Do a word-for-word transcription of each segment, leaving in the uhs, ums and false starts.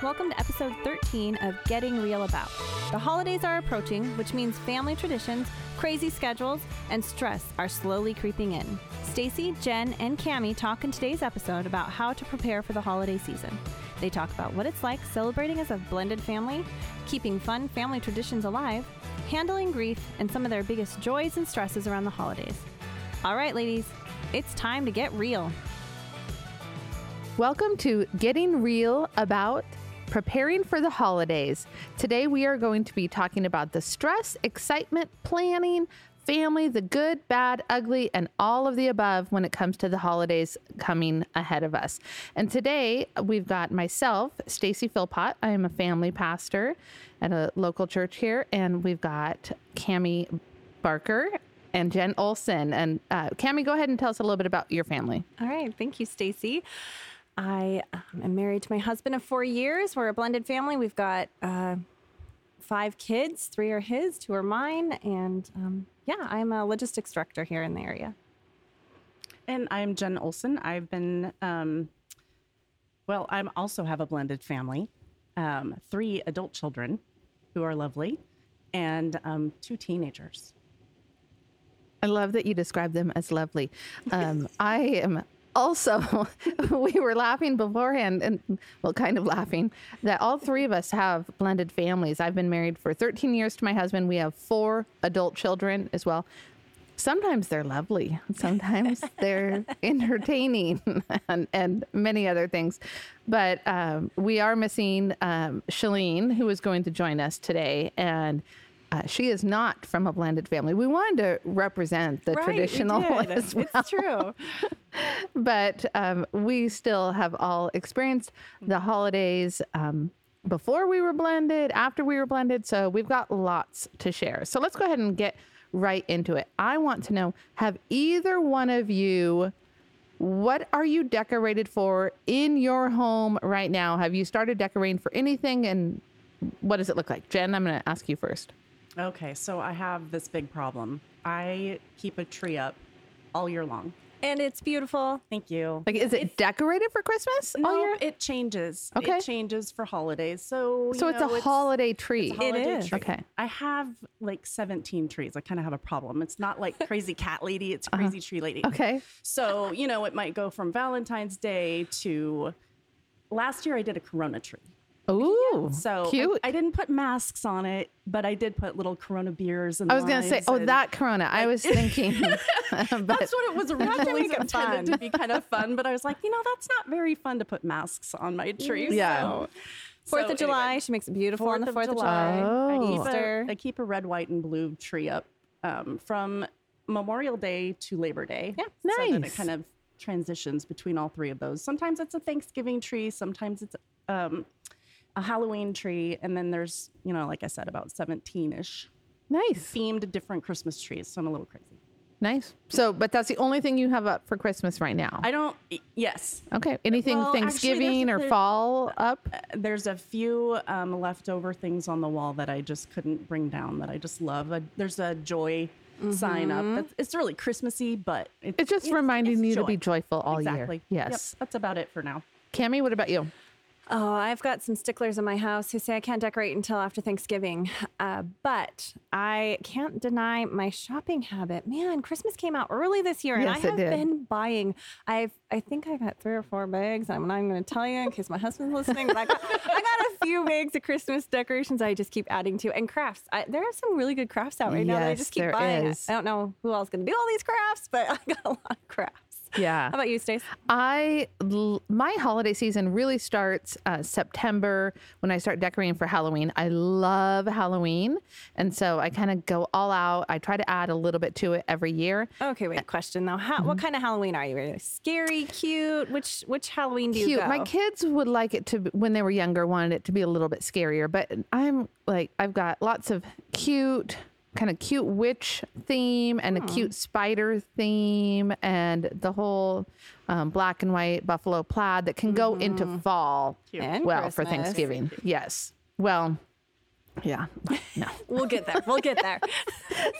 Welcome to episode thirteen of Getting Real About. The holidays are approaching, which means family traditions, crazy schedules, and stress are slowly creeping in. Stacy, Jen, and Cammy talk in today's episode about how to prepare for the holiday season. They talk about what it's like celebrating as a blended family, keeping fun family traditions alive, handling grief, and some of their biggest joys and stresses around the holidays. All right, ladies, it's time to get real. Welcome to Getting Real About Preparing for the Holidays. Today we are going to be talking about the stress, excitement, planning, family, the good, bad, ugly, and all of the above when it comes to the holidays coming ahead of us. And today we've got myself, Stacy Philpott. I am a family pastor at a local church here. And we've got Cammy Barker and Jen Olson. And uh, Cammy, go ahead and tell us a little bit about your family. All right. Thank you, Stacy. I am married to my husband of four years. We're a blended family. We've got uh, five kids. Three are his, two are mine. And um, yeah, I'm a logistics director here in the area. And I'm Jen Olson. I've been, um, well, I also have a blended family. Um, three adult children who are lovely and um, two teenagers. I love that you describe them as lovely. Um, I am... Also, we were laughing beforehand and well, kind of laughing that all three of us have blended families. I've been married for thirteen years to my husband. We have four adult children as well. Sometimes they're lovely. Sometimes they're entertaining and, and many other things. But um, we are missing um, Shaleen, who is going to join us today. And Uh, she is not from a blended family. We wanted to represent the right, traditional one as well. It's true. But um, we still have all experienced the holidays um, before we were blended, after we were blended. So we've got lots to share. So let's go ahead and get right into it. I want to know, have either one of you, what are you decorated for in your home right now? Have you started decorating for anything? And what does it look like? Jen, I'm going to ask you first. Okay, so I have this big problem. I keep a tree up all year long. And it's beautiful. Thank you. Like, is it it's, decorated for Christmas? No, all year? It changes. Okay. It changes for holidays. So So you know, it's a it's, holiday tree. It's a holiday it is. Tree. Okay. I have like seventeen trees. I kind of have a problem. It's not like crazy cat lady. It's crazy uh-huh. tree lady. Okay. So, you know, it might go from Valentine's Day to last year I did a Corona tree. Oh, yeah. So cute. I, I didn't put masks on it, but I did put little Corona beers. And I was going to say, oh, that Corona. I, I was thinking. That's what it was originally intended to be, kind of fun. But I was like, you know, that's not very fun to put masks on my tree. Yeah. So. Fourth so of July. Anyway. She makes it beautiful Fourth on the Fourth of July. Oh. I keep Easter. A, I keep a red, white, and blue tree up um, from Memorial Day to Labor Day. Yeah, nice. So that it kind of transitions between all three of those. Sometimes it's a Thanksgiving tree. Sometimes it's... Um, a Halloween tree, and then there's, you know, like I said, about seventeen-ish nice themed different Christmas trees. So I'm a little crazy. Nice. So, but that's the only thing you have up for Christmas right now. I don't. Yes. Okay. Anything well, Thanksgiving actually, there's, or there's, fall up? Uh, there's a few um, leftover things on the wall that I just couldn't bring down that I just love. Uh, there's a joy mm-hmm. sign up. That's, it's really Christmassy, but it's, it's just it's, reminding it's you joy. to be joyful all exactly. year. Yes. Yep, that's about it for now. Cammy, what about you? Oh, I've got some sticklers in my house who say I can't decorate until after Thanksgiving. Uh, but I can't deny my shopping habit. Man, Christmas came out early this year, and yes, I have did. been buying. I've, I think I got three or four bags. I'm not going to tell you in case my husband's listening. But I, got, I got a few bags of Christmas decorations I just keep adding to. And crafts. I, there are some really good crafts out right yes, now that I just keep buying. Is. I don't know who else is going to do all these crafts, but I got a lot of crafts. Yeah. How about you, Stace? I, my holiday season really starts uh, September when I start decorating for Halloween. I love Halloween. And so I kind of go all out. I try to add a little bit to it every year. Okay, wait, question though. How, mm-hmm. What kind of Halloween are you? Are you scary, cute? Which which Halloween do cute. you go? My kids would like it to, when they were younger, wanted it to be a little bit scarier. But I'm like, I've got lots of cute... kind of cute witch theme and a cute spider theme and the whole um, black and white buffalo plaid that can go mm. into fall cute. well for Thanksgiving. Yes. Well, Yeah. No. We'll get there. We'll get there.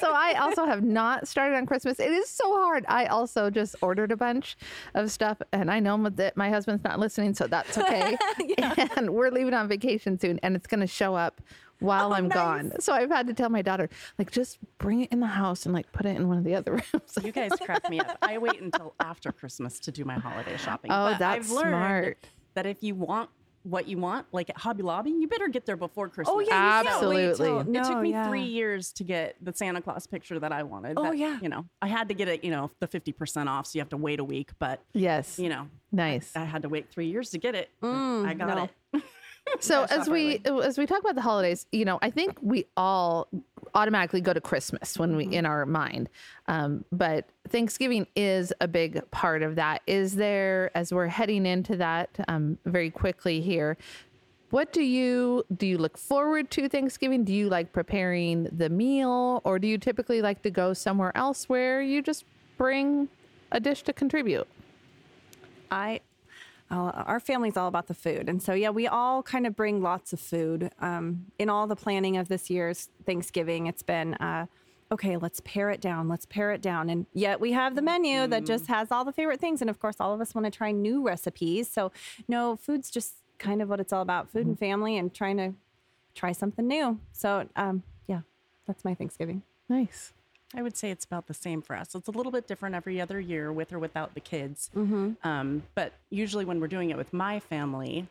So I also have not started on Christmas. It is so hard. I also just ordered a bunch of stuff, and I know that my husband's not listening, so that's okay. Yeah. And we're leaving on vacation soon, and it's going to show up while oh, I'm nice. gone. So I've had to tell my daughter, like, just bring it in the house and like put it in one of the other rooms. You guys crack me up. I wait until after Christmas to do my holiday shopping. Oh, but that's I've learned smart. That if you want what you want, like at Hobby Lobby, you better get there before Christmas. Oh, yeah. Absolutely. Till, no, it took me yeah. three years to get the Santa Claus picture that I wanted. Oh, that, yeah. You know, I had to get it, you know, the fifty percent off. So you have to wait a week. But, yes, you know, nice. I, I had to wait three years to get it. Mm, I got no. it. So yeah, as we early. as we talk about the holidays, you know, I think we all automatically go to Christmas when we in our mind. Um, but Thanksgiving is a big part of that. Is there, as we're heading into that um, very quickly here, what do you do you look forward to Thanksgiving? Do you like preparing the meal, or do you typically like to go somewhere else where you just bring a dish to contribute? I Uh, our family's all about the food. And so, yeah, we all kind of bring lots of food. Um, in all the planning of this year's Thanksgiving, it's been, uh, okay, let's pare it down. Let's pare it down. And yet we have the menu mm. that just has all the favorite things. And, of course, all of us want to try new recipes. So, no, food's just kind of what it's all about, food mm. and family and trying to try something new. So, um, yeah, that's my Thanksgiving. Nice. I would say it's about the same for us. It's a little bit different every other year with or without the kids. Mm-hmm. Um, but usually when we're doing it with my family,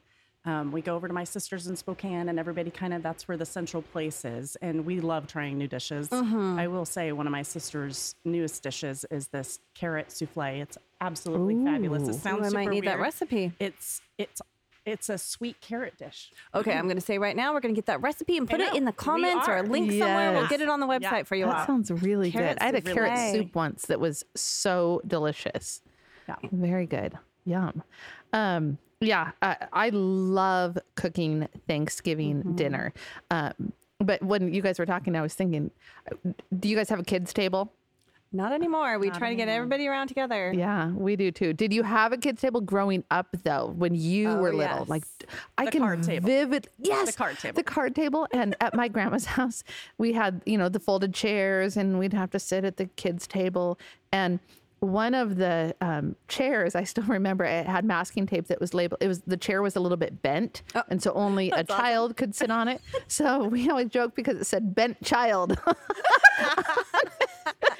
um, we go over to my sister's in Spokane, and everybody kind of, that's where the central place is. And we love trying new dishes. Mm-hmm. I will say one of my sister's newest dishes is this carrot souffle. It's absolutely Ooh. fabulous. It sounds Ooh, I might super need weird. that recipe. It's, it's It's a sweet carrot dish. Okay, I'm going to say right now, we're going to get that recipe and put it in the comments or a link yes. somewhere. We'll get it on the website yeah. for you all. That sounds really Carrots good. I had a really carrot way. soup once that was so delicious. Yeah. Very good. Yum. Um, yeah, I, I love cooking Thanksgiving mm-hmm. dinner. Um, but when you guys were talking, I was thinking, do you guys have a kids' table? Not anymore. We Not try anymore. to get everybody around together. Yeah, we do too. Did you have a kids' table growing up though, when you oh, were little? Yes. Like, the I can card table. vivid. Yes, the card table. The card table. And at my grandma's house, we had, you know, the folded chairs, and we'd have to sit at the kids' table. And one of the um, chairs, I still remember, it had masking tape that was labeled. It was the chair was a little bit bent, oh, and so only a child awesome. could sit on it. So we always joke because it said "bent child."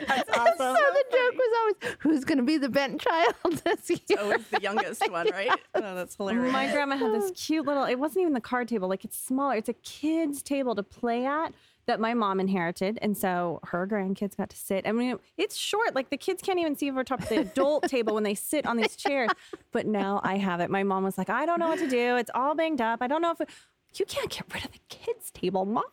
That's awesome. So That's the funny. joke was always, who's going to be the bent child this year? It's always the youngest one, right? Oh, that's hilarious. My grandma had this cute little, it wasn't even the card table. Like, it's smaller. It's a kid's table to play at that my mom inherited. And so her grandkids got to sit. I mean, it's short. Like, the kids can't even see over top of the adult table when they sit on these chairs. But now I have it. My mom was like, I don't know what to do. It's all banged up. I don't know if... It, you can't get rid of the kids' table, Mom.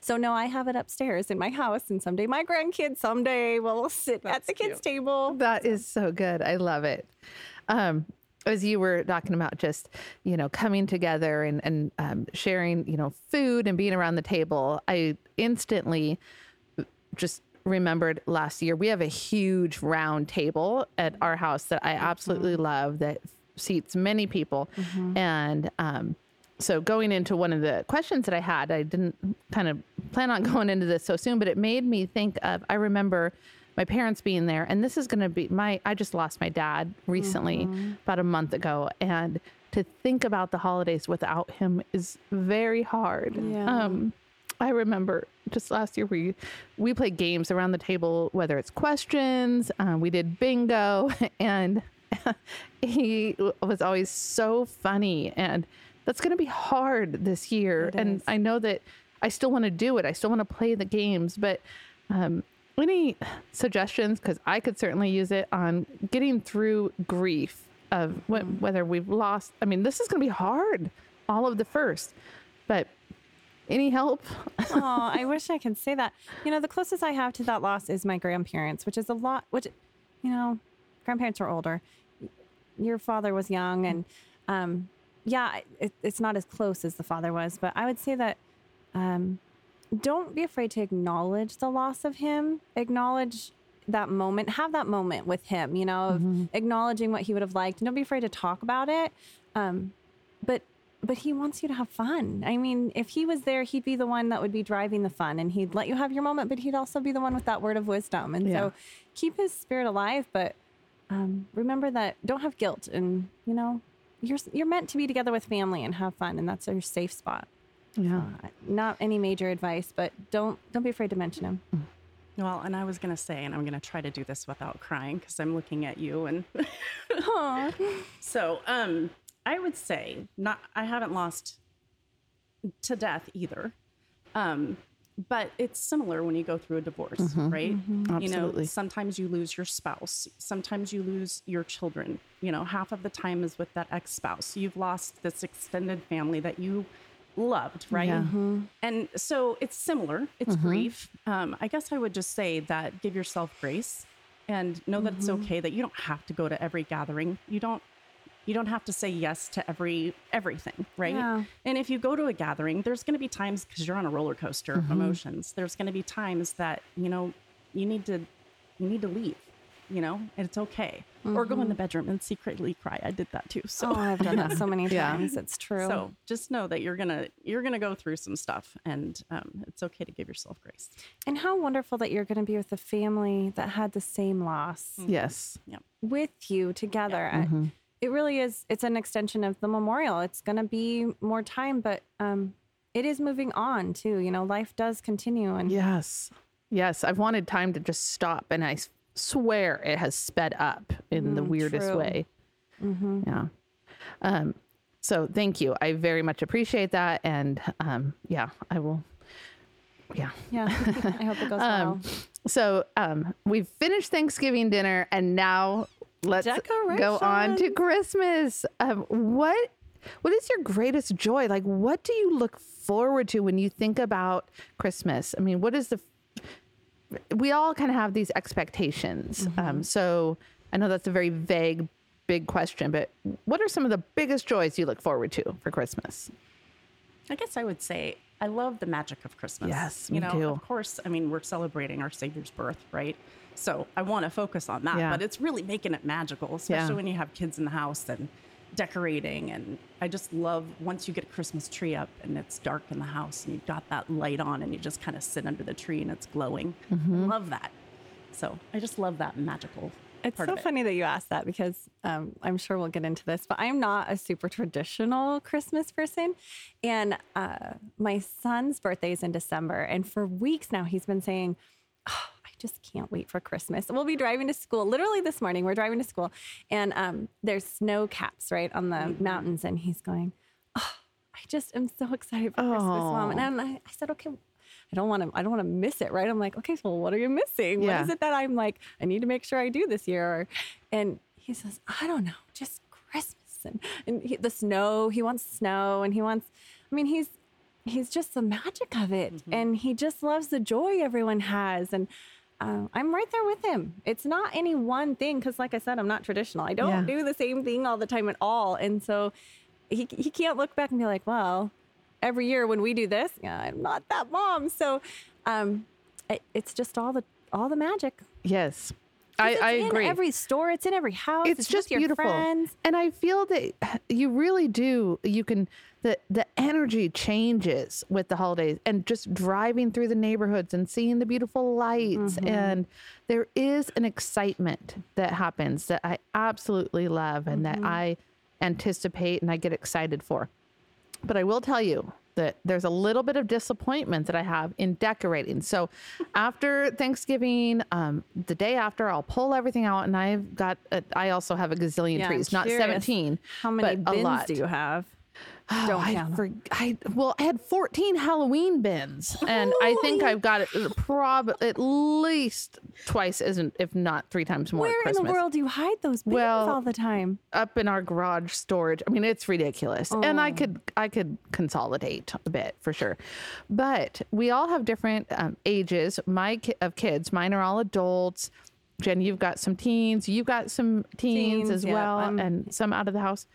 So no, I have it upstairs in my house, and someday my grandkids someday will sit That's at the cute. kids' table. That is so good. I love it. Um, as you were talking about just, you know, coming together and, and um, sharing, you know, food and being around the table, I instantly just remembered last year, we have a huge round table at our house that I absolutely mm-hmm. love that seats many people. Mm-hmm. And, um, So going into one of the questions that I had, I didn't kind of plan on going into this so soon, but it made me think of, I remember my parents being there, and this is going to be my, I just lost my dad recently, mm-hmm. about a month ago. And to think about the holidays without him is very hard. Yeah. Um, I remember just last year, we, we played games around the table, whether it's questions, um, we did bingo, and he was always so funny, and that's going to be hard this year. It and is. I know that I still want to do it. I still want to play the games, but um, any suggestions, because I could certainly use it, on getting through grief of wh- whether we've lost. I mean, this is going to be hard, all of the first, but any help? Oh, I wish I could say that. You know, the closest I have to that loss is my grandparents, which is a lot, which, you know, grandparents are older. Your father was young, and, um, yeah, it, it's not as close as the father was, but I would say that um, don't be afraid to acknowledge the loss of him. Acknowledge that moment. Have that moment with him, you know, mm-hmm. of acknowledging what he would have liked. Don't be afraid to talk about it. Um, but But he wants you to have fun. I mean, if he was there, he'd be the one that would be driving the fun, and he'd let you have your moment, but he'd also be the one with that word of wisdom. And yeah. so keep his spirit alive, but um, remember that don't have guilt. And, you know, you're you're meant to be together with family and have fun, and that's your safe spot. Yeah. Uh, not any major advice, but don't don't be afraid to mention him. Mm. Well, and I was going to say, and I'm going to try to do this without crying because I'm looking at you. And so um, I would say not. I haven't lost to death either. Um, but it's similar when you go through a divorce, mm-hmm, right? Mm-hmm. You Absolutely. know, sometimes you lose your spouse. Sometimes you lose your children. You know, half of the time is with that ex-spouse. You've lost this extended family that you loved, right? Yeah. Mm-hmm. And so it's similar. It's mm-hmm. grief. Um, I guess I would just say that give yourself grace and know mm-hmm. that it's okay, that you don't have to go to every gathering. You don't you don't have to say yes to every everything, right? Yeah. And if you go to a gathering, there's going to be times, because you're on a roller coaster mm-hmm. of emotions, there's going to be times that, you know, you need to you need to leave. You know, and it's okay. Mm-hmm. Or go in the bedroom and secretly cry. I did that too. So oh, I've done that so many times. Yeah. It's true. So just know that you're gonna you're gonna go through some stuff, and um, it's okay to give yourself grace. And how wonderful that you're gonna be with a family that had the same loss. Mm-hmm. Yes. Yep. With you together. Yep. Mm-hmm. It really is. It's an extension of the memorial. It's gonna be more time, but um, it is moving on too. You know, life does continue. And yes, yes. I've wanted time to just stop, and I. swear it has sped up in mm, the weirdest true. way. Mm-hmm. Yeah. Um, so thank you. I very much appreciate that. And um, yeah, I will. Yeah. Yeah. I hope it goes um, well. So um, we've finished Thanksgiving dinner, and now let's go on to Christmas. Um, what, what is your greatest joy? Like, what do you look forward to when you think about Christmas? I mean, what is the we all kind of have these expectations. Mm-hmm. Um, so I know that's a very vague, big question, but what are some of the biggest joys you look forward to for Christmas? I guess I would say I love the magic of Christmas. Yes, you know, do. Of course, I mean, we're celebrating our Savior's birth, right? So I want to focus on that, yeah. but it's really making it magical, especially yeah. when you have kids in the house and decorating. And I just love once you get a Christmas tree up and it's dark in the house and you've got that light on and you just kind of sit under the tree and it's glowing. Mm-hmm. I love that. So I just love that magical It's part so of it. Funny that you asked that because um, I'm sure we'll get into this, but I'm not a super traditional Christmas person. And uh, my son's birthday is in December. And for weeks now, he's been saying, oh, I just can't wait for Christmas. We'll be driving to school. Literally this morning, we're driving to school, and um, there's snow caps, right, on the mm-hmm. mountains. And he's going, oh, I just am so excited for oh. Christmas, Mom. And I'm, I said, okay, I don't want to, I don't want to miss it, right? I'm like, okay, so what are you missing? Yeah. What is it that I'm like, I need to make sure I do this year? And he says, I don't know, just Christmas. And, and he, the snow, he wants snow, and he wants, I mean, he's, He's just the magic of it. Mm-hmm. And he just loves the joy everyone has. And uh, I'm right there with him. It's not any one thing. Because like I said, I'm not traditional. I don't yeah. do the same thing all the time at all. And so he he can't look back and be like, well, every year when we do this, yeah, I'm not that mom. So um, it, it's just all the all the magic. Yes, I, I agree. It's in every store. It's in every house. It's, it's just with beautiful. Your friends. And I feel that you really do. You can... The, the energy changes with the holidays, and just driving through the neighborhoods and seeing the beautiful lights. Mm-hmm. And there is an excitement that happens that I absolutely love and mm-hmm. that I anticipate and I get excited for. But I will tell you that there's a little bit of disappointment that I have in decorating. So after Thanksgiving, um, the day after, I'll pull everything out, and I've got, a, I also have a gazillion yeah, trees, I'm not curious. seventeen. How many but bins a lot. Do you have? Oh, Don't I, for, I well, I had fourteen Halloween bins, and I think I've got it prob at least twice, isn't if not three times more. Where at Christmas. In the world do you hide those bins well, all the time? Up in our garage storage. I mean, it's ridiculous, oh. and I could I could consolidate a bit for sure. But we all have different um, ages. My ki- of kids, mine are all adults. Jen, you've got some teens. You've got some teens, teens as yeah, well, um, and some out of the house.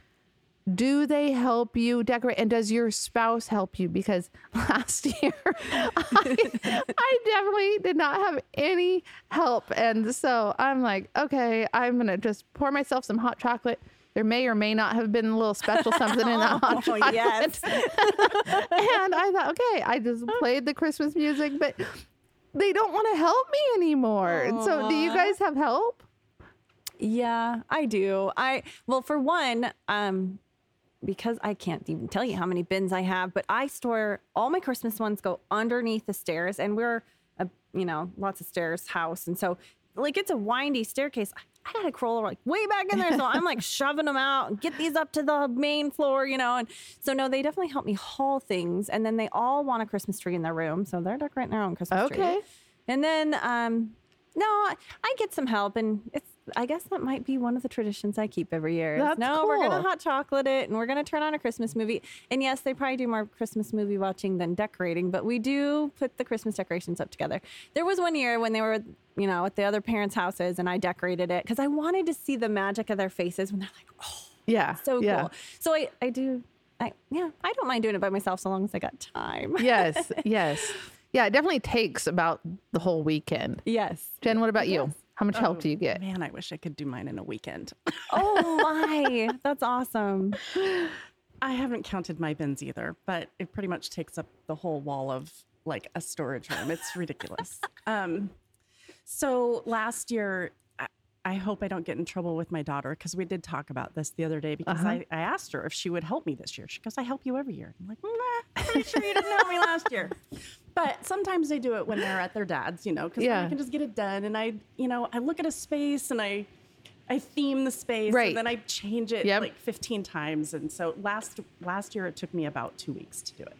Do they help you decorate? And does your spouse help you? Because last year, I, I definitely did not have any help. And so I'm like, okay, I'm going to just pour myself some hot chocolate, there may or may not have been a little special something in that hot chocolate. Oh, yes. And I thought, okay, I just played the Christmas music, but they don't want to help me anymore. Aww. So do you guys have help? Yeah, I do. I, well, for one, um, because I can't even tell you how many bins I have, but I store all my Christmas ones go underneath the stairs, and we're a, you know, lots of stairs house. And so like, it's a windy staircase. I got to crawl like way back in there. So I'm like shoving them out and get these up to the main floor, you know? And so no, they definitely help me haul things. And then they all want a Christmas tree in their room. So they're decorating their own Christmas okay. tree. Okay. And then, um, no, I, I get some help, and it's, I guess that might be one of the traditions I keep every year. That's no, cool. We're going to hot chocolate it, and we're going to turn on a Christmas movie. And yes, they probably do more Christmas movie watching than decorating, but we do put the Christmas decorations up together. There was one year when they were, you know, at the other parents' houses, and I decorated it because I wanted to see the magic of their faces when they're like, oh, yeah, so yeah. cool. So I, I do, I yeah, I don't mind doing it by myself so long as I got time. Yes, yes. Yeah, it definitely takes about the whole weekend. Yes. Jen, what about yes. you? How much oh, help do you get? Man, I wish I could do mine in a weekend. Oh, my. That's awesome. I haven't counted my bins either, but it pretty much takes up the whole wall of like a storage room. It's ridiculous. Um, so last year, I, I hope I don't get in trouble with my daughter, because we did talk about this the other day, because uh-huh. I, I asked her if she would help me this year. She goes, I help you every year. I'm like, nah, I'm pretty sure you didn't help me last year. But sometimes they do it when they're at their dad's, you know, because yeah. I can just get it done. And I, you know, I look at a space and I, I theme the space, right. and then I change it yep. like fifteen times. And so last last year it took me about two weeks to do it.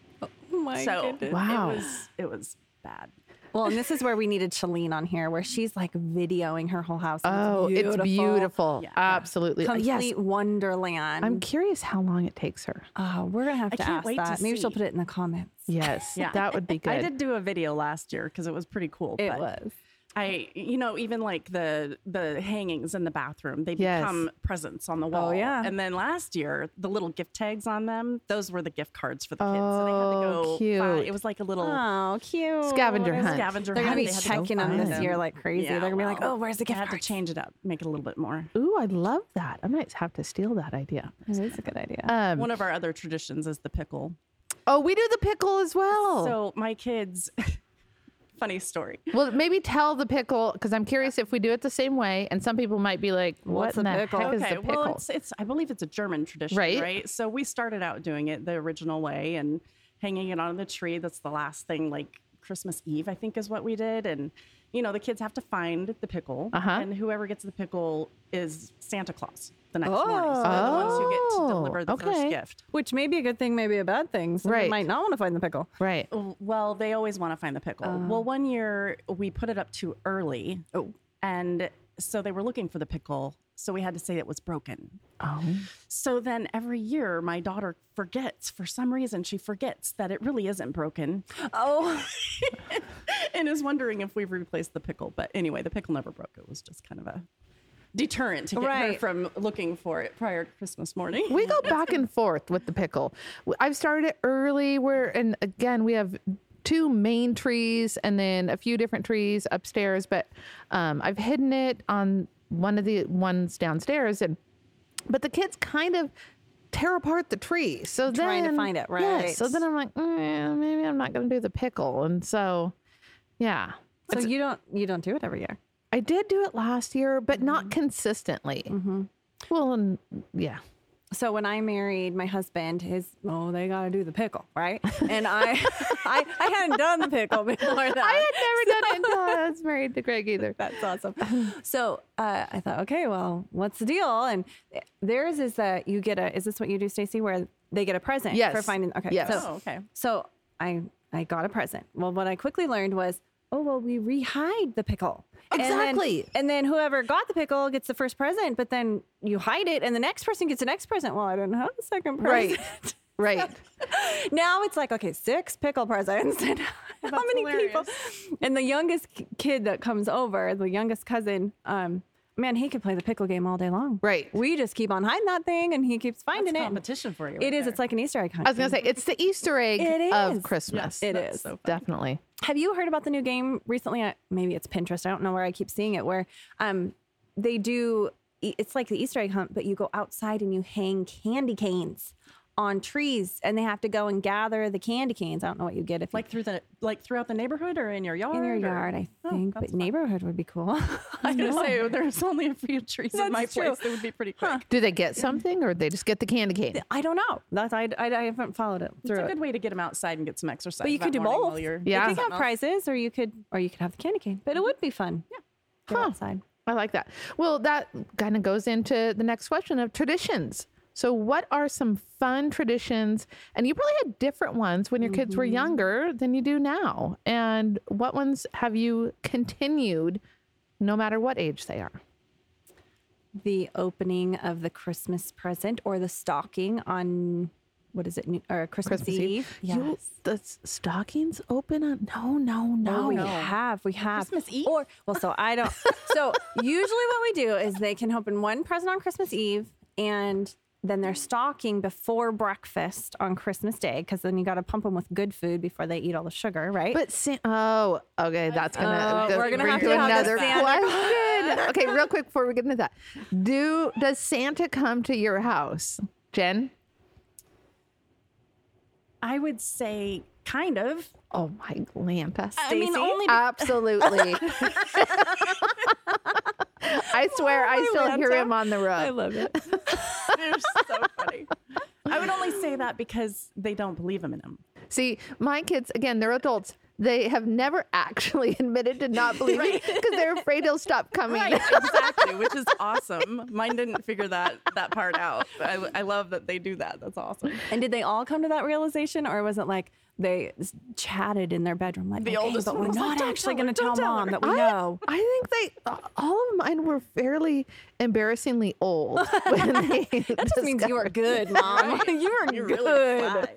Oh my so, goodness! Wow, it was it was bad. Well, and this is where we needed Shaleen on here, where she's like videoing her whole house. Oh, it's beautiful. It's beautiful. Yeah. Absolutely. Complete yes. wonderland. I'm curious how long it takes her. Oh, we're going to have to ask that. To Maybe see. She'll put it in the comments. Yes. Yeah. That would be good. I did do a video last year because it was pretty cool. It but was. I, you know, even like the the hangings in the bathroom, they yes. become presents on the wall. Oh, yeah. And then last year, the little gift tags on them, those were the gift cards for the kids. Oh, and I had to go cute. Buy. It was like a little oh, cute. scavenger hunt. Scavenger They're going to be checking them this year like crazy. Yeah, They're going to well, be like, oh, where's the gift I had card? To change it up, make it a little bit more. Ooh, I love that. I might have to steal that idea. It is a good idea. Um, One of our other traditions is the pickle. Oh, we do the pickle as well. So my kids... Funny story. Well, maybe tell the pickle, because I'm curious if we do it the same way. And some people might be like, what in the pickle? Heck is okay, the pickle? Well, it's, it's, I believe it's a German tradition, right? right? So we started out doing it the original way and hanging it on the tree. That's the last thing, like Christmas Eve, I think is what we did. And, you know, the kids have to find the pickle. Uh-huh. And whoever gets the pickle is Santa Claus the next oh. morning. So they're the ones who get to deliver the okay. first gift. Which may be a good thing, may be a bad thing. So right. they might not want to find the pickle. Right. Well, they always want to find the pickle. Uh, well, one year we put it up too early. Oh. And so they were looking for the pickle. So we had to say it was broken. Oh. So then every year my daughter forgets, for some reason, she forgets that it really isn't broken. Oh. And is wondering if we've replaced the pickle. But anyway, the pickle never broke. It was just kind of a deterrent to get right. her from looking for it prior to Christmas morning. We go back and forth with the pickle. I've started it early where, and again, we have two main trees and then a few different trees upstairs, but um, I've hidden it on one of the ones downstairs, and but the kids kind of tear apart the tree. So trying then, to find it, right? Yeah, so then I'm like, mm, maybe I'm not going to do the pickle. And so, yeah. So it's, you don't, you don't do it every year. I did do it last year, but mm-hmm. not consistently. Mm-hmm. Well, and yeah. So when I married my husband, his, oh, they got to do the pickle, right? And I, I I hadn't done the pickle before that. I had never so, done it until I was married to Greg either. That's awesome. So uh, I thought, okay, well, what's the deal? And theirs is that you get a, is this what you do, Stacy, where they get a present yes. for finding, okay. Yes. So, oh, okay. So I, I got a present. Well, what I quickly learned was, oh, well, we re-hide the pickle. Exactly. And then, and then whoever got the pickle gets the first present, but then you hide it and the next person gets the next present. Well, I didn't have the second present. Right. Right. Now it's like, okay, six pickle presents. And how That's many hilarious. People? And the youngest kid that comes over, the youngest cousin, um, man, he could play the pickle game all day long. Right. We just keep on hiding that thing and he keeps finding That's it. It's competition for you. Right it is. There. It's like an Easter egg hunt. I was going to say, it's the Easter egg of Christmas. Yes, it is. So definitely. Have you heard about the new game recently? Maybe it's Pinterest. I don't know where I keep seeing it, where um, they do it's like the Easter egg hunt, but you go outside and you hang candy canes on trees, and they have to go and gather the candy canes. I don't know what you get if like you, through the like throughout the neighborhood or in your yard. In your yard, or, I think. Oh, but fun. Neighborhood would be cool. I was gonna say there's only a few trees that's in my true. place. It would be pretty quick. Huh. Do they get something, or they just get the candy cane? I don't know. That's I I, I haven't followed it through. It's a good it. way to get them outside and get some exercise. But you could do both. Yeah, you could have else. prizes, or you could or you could have the candy cane. But it would be fun. Yeah, get huh. outside. I like that. Well, that kind of goes into the next question of traditions. So what are some fun traditions? And you probably had different ones when your kids mm-hmm. were younger than you do now. And what ones have you continued no matter what age they are? The opening of the Christmas present or the stocking on, what is it, or Christmas, Christmas Eve. Eve. Yes. You, the stockings open on, no, no, no. Oh, we no. have, we have. Christmas Eve? Or, well, so I don't. So usually what we do is they can open one present on Christmas Eve and then they're stocking before breakfast on Christmas Day, because then you got to pump them with good food before they eat all the sugar, right? But San- oh, okay, that's gonna. Oh, we're gonna have to have another question. Okay, real quick before we get into that, do does Santa come to your house, Jen? I would say kind of. Oh my Lanta, I mean, only absolutely. I swear, oh, I still Lanta. hear him on the road. I love it. They're so funny. I would only say that because they don't believe him in him. See, my kids, again, they're adults. They have never actually admitted to not believing right. because they're afraid he'll stop coming. Right, exactly, which is awesome. Mine didn't figure that that part out. I, I love that they do that. That's awesome. And did they all come to that realization, or was it like they chatted in their bedroom like, the okay, oldest but we're not like, actually going to tell, tell mom that we I, know. I think they, uh, all of mine were fairly embarrassingly old. When they that discovered. Just means you were good, mom. You were You're good. Really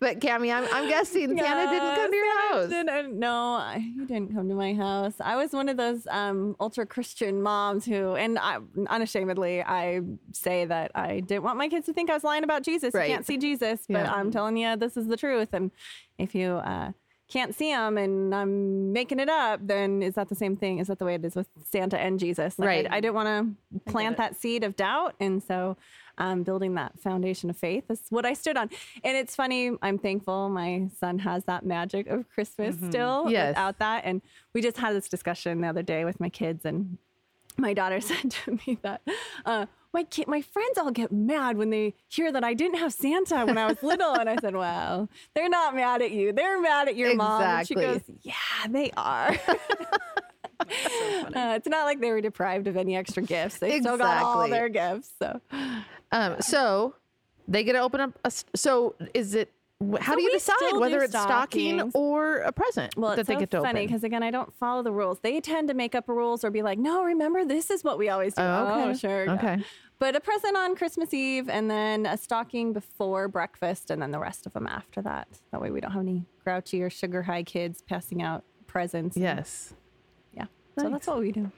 but Cammy, I'm, I'm guessing no, Santa didn't come to your house. Didn't, no, he didn't come to my house. I was one of those um, ultra-Christian moms who, and I, unashamedly, I say that I didn't want my kids to think I was lying about Jesus. Right. You can't see Jesus, but yeah. I'm telling you, this is the truth. And if you uh, can't see him and I'm making it up, then is that the same thing? Is that the way it is with Santa and Jesus? Like, right. I, I didn't want to plant that seed of doubt. And so um, building that foundation of faith is what I stood on. And it's funny. I'm thankful my son has that magic of Christmas mm-hmm. still yes. without that. And we just had this discussion the other day with my kids. And my daughter said to me that, uh, my kid, my friends all get mad when they hear that I didn't have Santa when I was little. And I said, well, they're not mad at you. They're mad at your mom. And she goes, yeah, they are. So uh, it's not like they were deprived of any extra gifts. They exactly. still got all their gifts. So, um, so they get to open up. A, so is it, How so do you decide whether it's stockings. stocking or a present well, that they so get to open? Well, it's funny because, again, I don't follow the rules. They tend to make up rules or be like, no, remember, this is what we always do. Oh, okay. oh sure. Okay. Yeah. But a present on Christmas Eve and then a stocking before breakfast and then the rest of them after that. That way we don't have any grouchy or sugar high kids passing out presents. Yes. And, yeah. Nice. So that's what we do.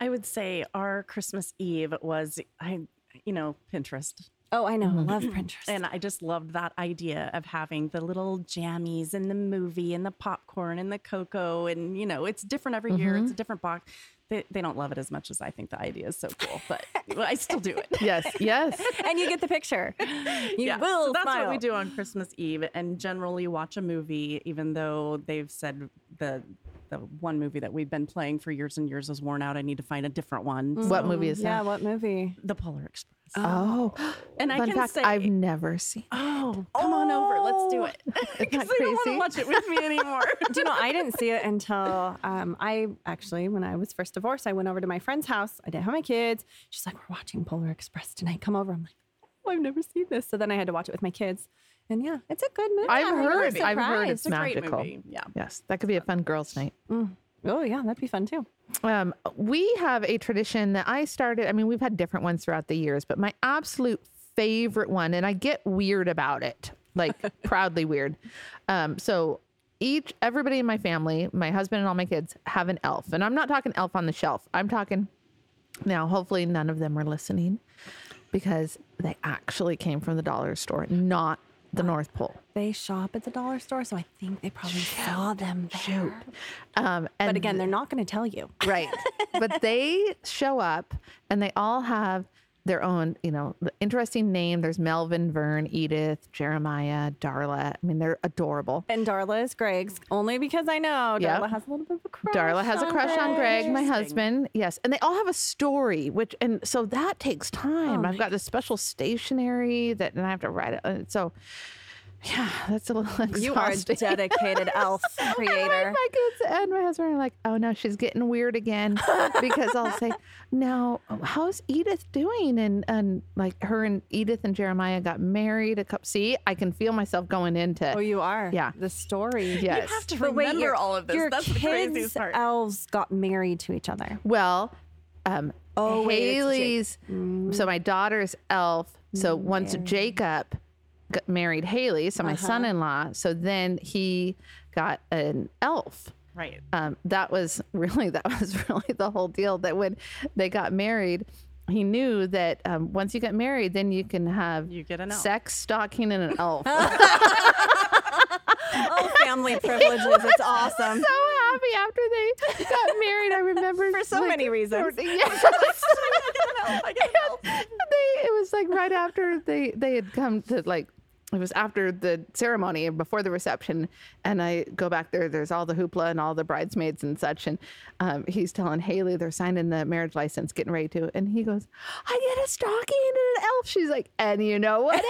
I would say our Christmas Eve was, I, you know, Pinterest. Oh, I know. Mm-hmm. Love Pinterest. And I just loved that idea of having the little jammies and the movie and the popcorn and the cocoa. And, you know, it's different every mm-hmm. year. It's a different box. They, they don't love it as much as I think the idea is so cool, but I still do it. Yes, yes. And you get the picture. You yeah. will so that's smile. What we do on Christmas Eve and generally watch a movie, even though they've said the the one movie that we've been playing for years and years is worn out. I need to find a different one. Mm-hmm. What movie is yeah, that? Yeah, what movie? The Polar Express. Oh, and I can fact, say I've never seen. Oh, it. come oh, on over, let's do it. Because they don't want to watch it with me anymore. Do you know? I didn't see it until um, I actually, when I was first divorced, I went over to my friend's house. I didn't have my kids. She's like, "We're watching Polar Express tonight. Come over." I'm like, "Oh, I've never seen this." So then I had to watch it with my kids, and yeah, it's a good movie. I've I'm heard, really I've heard it's, it's magical. Yeah, yes, that could be a fun girls' night. Mm. Oh yeah, that'd be fun too. Um, we have a tradition that I started. I mean, we've had different ones throughout the years, but my absolute favorite one, and I get weird about it, like proudly weird. Um, so each, everybody in my family, my husband and all my kids have an elf, and I'm not talking Elf on the Shelf. I'm talking now, hopefully none of them are listening because they actually came from the dollar store, not the North Pole. They shop at the dollar store, so I think they probably shoot, saw them there. Shoot. Um, and but again, they're not going to tell you. Right. But they show up, and they all have their own, you know, interesting name. There's Melvin, Vern, Edith, Jeremiah, Darla. I mean, they're adorable. And Darla is Greg's, only because I know Darla yep. has a little bit of a crush. Darla has on a crush Greg. on Greg, my husband. Yes. And they all have a story, which, and so that takes time. Oh, I've got this special stationery that, and I have to write it. So, yeah, that's a little exhausting. You are a dedicated elf creator. And I, my kids and my husband are like, oh, no, she's getting weird again. Because I'll say, now, how's Edith doing? And and like her and Edith and Jeremiah got married a couple. See, I can feel myself going into. Oh, you are. Yeah. The story. Yes. You have to remember wait, all of this. Your that's kids, the craziest part. Elves got married to each other. Well, um, oh, Haley's. Wait, so my daughter's elf. So mm-hmm. once Jacob got married Haley, so my uh-huh. son-in-law, so then he got an elf. Right. Um, that was really, that was really the whole deal, that when they got married, he knew that um, once you get married, then you can have you get an elf. Sex, stalking, and an elf. Oh, family privileges. It's awesome. So happy after they got married. I remember. For so like, many reasons. Yes. I get an elf. They, it was like right after they, they had come to like, it was after the ceremony and before the reception, and I go back there. There's all the hoopla and all the bridesmaids and such, and um, he's telling Haley they're signing the marriage license, getting ready to, and he goes, "I get a stocking and an elf." She's like, "And you know what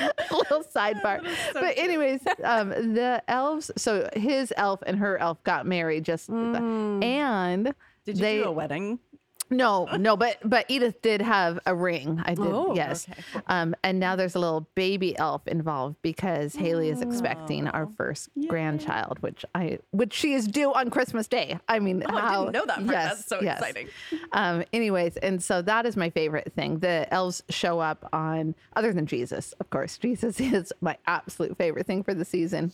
else?" Little sidebar. So but anyways, um, the elves. So his elf and her elf got married. Just mm. the, and did you they, do a wedding? No, no, but but Edith did have a ring. I did, oh, yes. Okay, cool. Um, and now there's a little baby elf involved because Haley is expecting our first Yay. grandchild, which I which she is due on Christmas Day. I mean, oh, how, I didn't know that part. Yes, that's so yes. exciting. Um, anyways, and so that is my favorite thing. The elves show up on, other than Jesus, of course. Jesus is my absolute favorite thing for the season,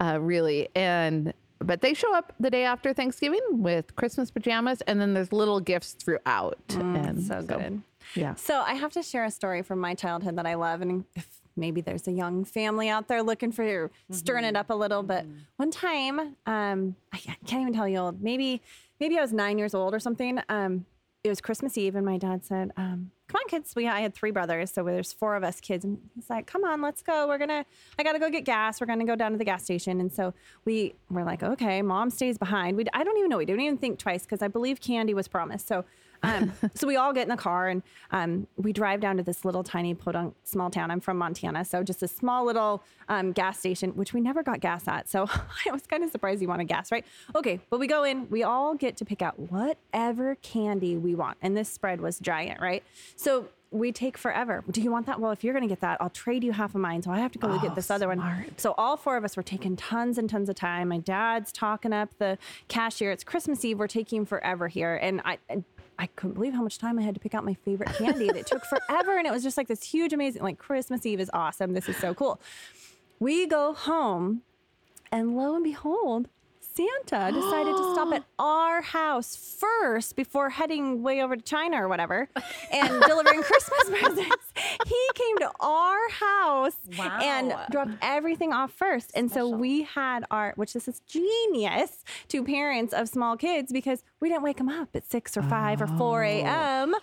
uh, really, and. But they show up the day after Thanksgiving with Christmas pajamas, and then there's little gifts throughout. Mm, and so, so good. Yeah. So I have to share a story from my childhood that I love. And if maybe there's a young family out there looking for you, mm-hmm. stirring it up a little. But one time, um, I can't even tell you old, maybe maybe I was nine years old or something. Um, it was Christmas Eve, and my dad said, um, come on, kids. We I had three brothers, so there's four of us kids. And he's like, come on, let's go. We're going to, I got to go get gas. We're going to go down to the gas station. And so we were like, okay, mom stays behind. We I don't even know. We didn't even think twice because I believe candy was promised. So um, so we all get in the car, and um, we drive down to this little tiny podunk small town. I'm from Montana, so just a small little um, gas station, which we never got gas at. So I was kind of surprised you wanted gas, right? Okay, but we go in. We all get to pick out whatever candy we want. And this spread was giant, right? So we take forever. Do you want that? Well, if you're going to get that, I'll trade you half of mine. So I have to go oh, get this smart. other one. So all four of us were taking tons and tons of time. My dad's talking up the cashier. It's Christmas Eve. We're taking forever here. And I... And I couldn't believe how much time I had to pick out my favorite candy. That took forever. And it was just like this huge, amazing, like Christmas Eve is awesome. This is so cool. We go home, and lo and behold, Santa decided to stop at our house first before heading way over to China or whatever and delivering Christmas presents. He came to our house wow. and dropped everything off first. Special. And so we had our, which this is genius to parents of small kids because we didn't wake them up at six or five oh. or four a.m.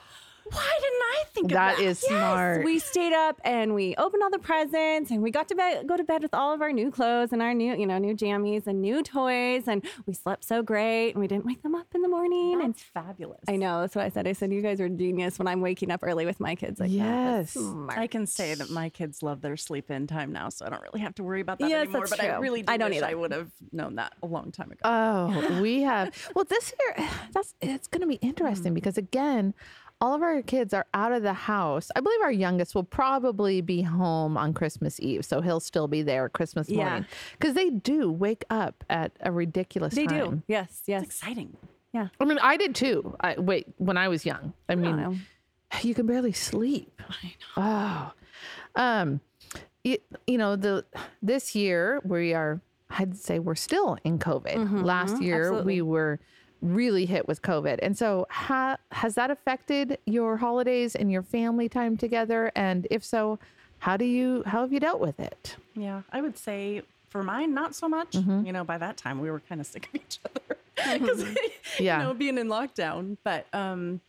Why didn't I think that of that? That is yes. smart. We stayed up and we opened all the presents, and we got to bed, go to bed with all of our new clothes and our new, you know, new jammies and new toys. And we slept so great, and we didn't wake them up in the morning. That's and fabulous. I know. That's what I said. I said, you guys are genius when I'm waking up early with my kids. Like, yes. I can say that my kids love their sleep in time now, so I don't really have to worry about that yes, anymore. But true. I really do I don't wish either. I would have known that a long time ago. Oh, we have. Well, this year, that's it's going to be interesting mm. because, again, all of our kids are out of the house. I believe our youngest will probably be home on Christmas Eve, so he'll still be there Christmas yeah. morning. Because they do wake up at a ridiculous they time. They do. Yes, yes. It's exciting. Yeah. I mean, I did too. I, wait, when I was young. I, I mean, know. you can barely sleep. I know. Oh. Um, it, you know, the this year we are, I'd say we're still in COVID. Mm-hmm, Last year absolutely. we were really hit with COVID. And so ha- has that affected your holidays and your family time together? And if so, how do you, how have you dealt with it? Yeah, I would say for mine, not so much. Mm-hmm. You know, by that time we were kind of sick of each other because mm-hmm. yeah. you know, being in lockdown, but, um,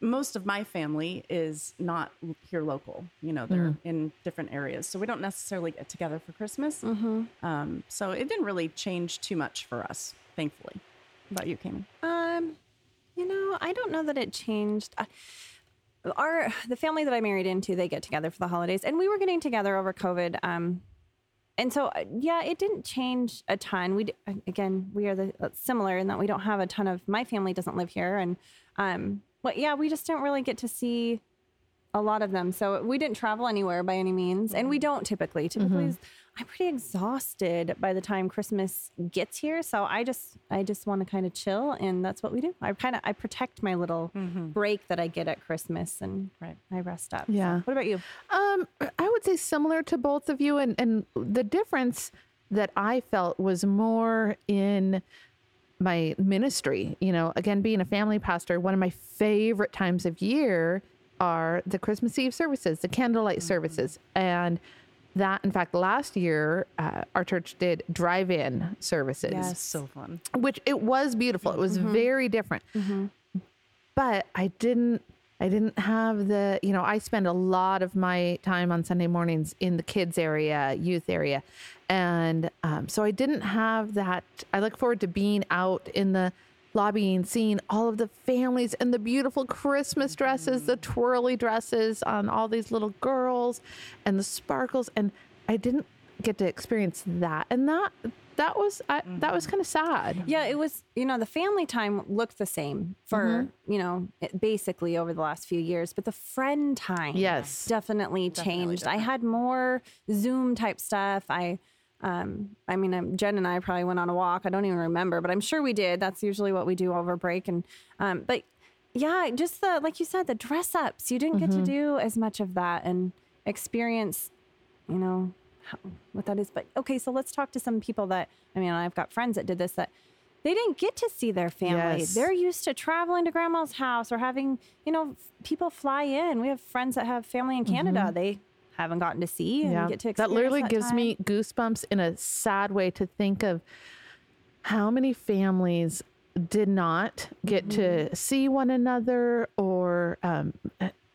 most of my family is not here local, you know, they're mm-hmm. in different areas. So we don't necessarily get together for Christmas. Mm-hmm. Um, so it didn't really change too much for us, thankfully. How about you, Cammy? Um, you know, I don't know that it changed. I- Our the family that I married into, they get together for the holidays, and we were getting together over COVID. Um, and so, yeah, it didn't change a ton. We again, we are the, similar in that we don't have a ton of. My family doesn't live here, and um, but yeah, we just don't really get to see a lot of them. So we didn't travel anywhere by any means, and we don't typically. Typically, mm-hmm. I'm pretty exhausted by the time Christmas gets here, so I just I just want to kind of chill, and that's what we do. I kind of I protect my little mm-hmm. break that I get at Christmas, and right. I rest up. Yeah. So, what about you? Um, I would say similar to both of you, and and the difference that I felt was more in my ministry. You know, again, being a family pastor, one of my favorite times of year are the Christmas Eve services, the candlelight mm-hmm. services, and that, in fact, last year, uh, our church did drive-in services. Yes, so fun. Which it was beautiful. It was mm-hmm. very different. Mm-hmm. But I didn't, I didn't have the, you know, I spend a lot of my time on Sunday mornings in the kids area, youth area. And um, so I didn't have that. I look forward to being out in the lobby and seeing all of the families and the beautiful Christmas dresses, mm-hmm. the twirly dresses on all these little girls and the sparkles. And I didn't get to experience that. And that, that was, I, mm-hmm. that was kind of sad. Yeah. It was, you know, the family time looked the same for, mm-hmm. you know, basically over the last few years, but the friend time yes, definitely, definitely changed. Different. I had more Zoom type stuff. I, Um, I mean, um, Jen and I probably went on a walk. I don't even remember, but I'm sure we did. That's usually what we do over break. And, um, but yeah, just the, like you said, the dress ups, you didn't mm-hmm. get to do as much of that and experience, you know, how, what that is. But okay. So let's talk to some people that, I mean, I've got friends that did this, that they didn't get to see their family. Yes. They're used to traveling to grandma's house or having, you know, people fly in. We have friends that have family in Canada. Mm-hmm. They haven't gotten to see and yeah. get to experience that. Literally that gives time. me goosebumps in a sad way to think of how many families did not get mm-hmm. to see one another or um,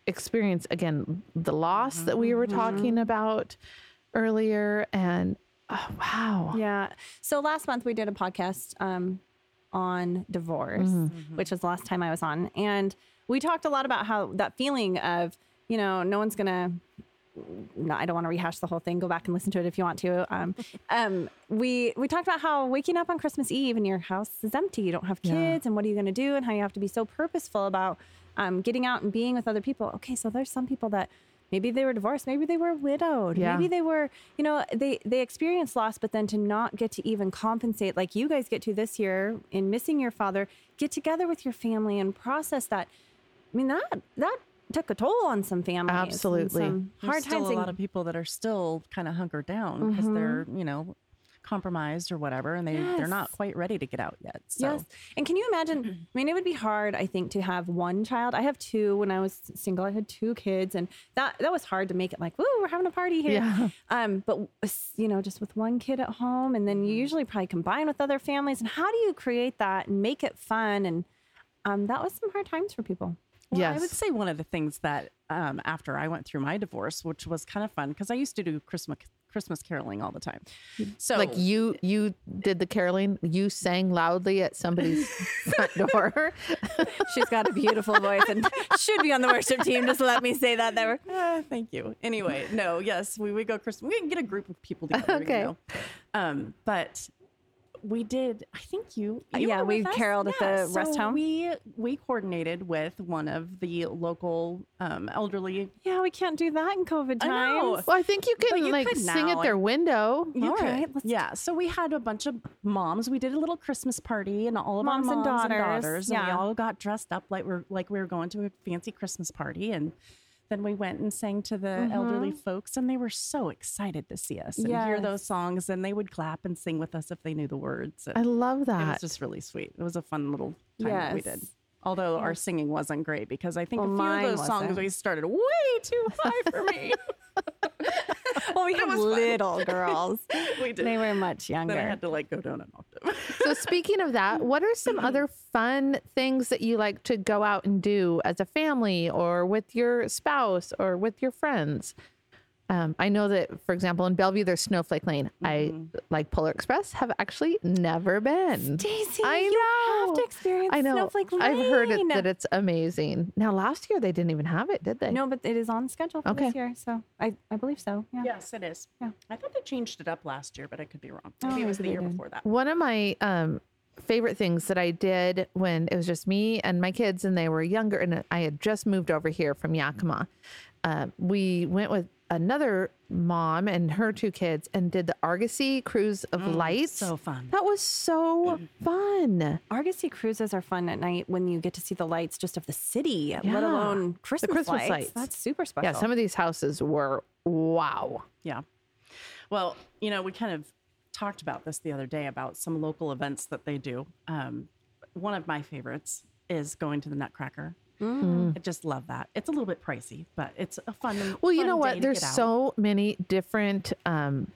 experience, again, the loss mm-hmm. that we were talking mm-hmm. about earlier. And oh, wow. Yeah. So last month we did a podcast um, on divorce, mm-hmm. which was the last time I was on. And we talked a lot about how that feeling of, you know, no one's going to, no, I don't want to rehash the whole thing. Go back and listen to it if you want to. Um, um, we we talked about how waking up on Christmas Eve and your house is empty. You don't have kids, yeah. and what are you going to do? And how you have to be so purposeful about um, getting out and being with other people. Okay, so there's some people that maybe they were divorced, maybe they were widowed, yeah. maybe they were, you know, they they experienced loss, but then to not get to even compensate like you guys get to this year in missing your father, get together with your family and process that. I mean that that. took a toll on some families. Absolutely. Some hard There's times. Still a lot of people that are still kind of hunkered down because mm-hmm. they're, you know, compromised or whatever, and they, yes. they're not quite ready to get out yet. So. Yes. And can you imagine, I mean, it would be hard, I think, to have one child. I have two. When I was single, I had two kids, and that, that was hard to make it like, woo, we're having a party here. Yeah. Um, but, you know, just with one kid at home, and then you usually probably combine with other families. And how do you create that and make it fun? And um, that was some hard times for people. Well, yes. I would say one of the things that um, after I went through my divorce, which was kind of fun because I used to do Christmas Christmas caroling all the time. So like you you did the caroling, you sang loudly at somebody's front door. She's got a beautiful voice and should be on the worship team. Just let me say that. Never. Uh, thank you. Anyway, no, yes, we would go Christmas. We can get a group of people together. Okay. You know? um, but. We did, I think you, you yeah, we caroled yeah. at the so rest home. We we coordinated with one of the local um, elderly. Yeah, we can't do that in COVID times. I know. Well, I think you can you like sing at their window. You all could. Right. Let's yeah. So we had a bunch of moms. We did a little Christmas party, and all of moms our moms and daughters. And, daughters, yeah. and we all got dressed up like we we're like we were going to a fancy Christmas party, and then we went and sang to the mm-hmm. elderly folks, and they were so excited to see us and yes. hear those songs, and they would clap and sing with us if they knew the words. And I love that. It was just really sweet. It was a fun little time yes. that we did. Although our singing wasn't great, because I think well, a few of those wasn't. songs we started way too high for me. Well, we had little fun. girls. We did. They were much younger. Then I had to like go down an octave. So speaking of that, what are some other fun things that you like to go out and do as a family or with your spouse or with your friends? Um, I know that, for example, in Bellevue, there's Snowflake Lane. Mm-hmm. I, like Polar Express, have actually never been. Stacy, I know. You have to experience I know. Snowflake Lane. I've heard it, that it's amazing. Now, last year, they didn't even have it, did they? No, but it is on schedule for okay. this year, so I, I believe so. Yeah. Yes, it is. Yeah. I thought they changed it up last year, but I could be wrong. Maybe oh, it was the year did. before that. One of my um, favorite things that I did when it was just me and my kids, and they were younger, and I had just moved over here from Yakima, uh, we went with another mom and her two kids and did the Argosy Cruise of mm, Lights. So fun. That was so mm. fun. Argosy cruises are fun at night when you get to see the lights just of the city, yeah. let alone Christmas, the Christmas lights. lights. That's super special. Yeah, some of these houses were wow. Yeah. Well, you know, we kind of talked about this the other day about some local events that they do. Um, one of my favorites is going to the Nutcracker. Mm. I just love that. It's a little bit pricey, but it's a fun day. Well, you fun know what? There's so many different, um,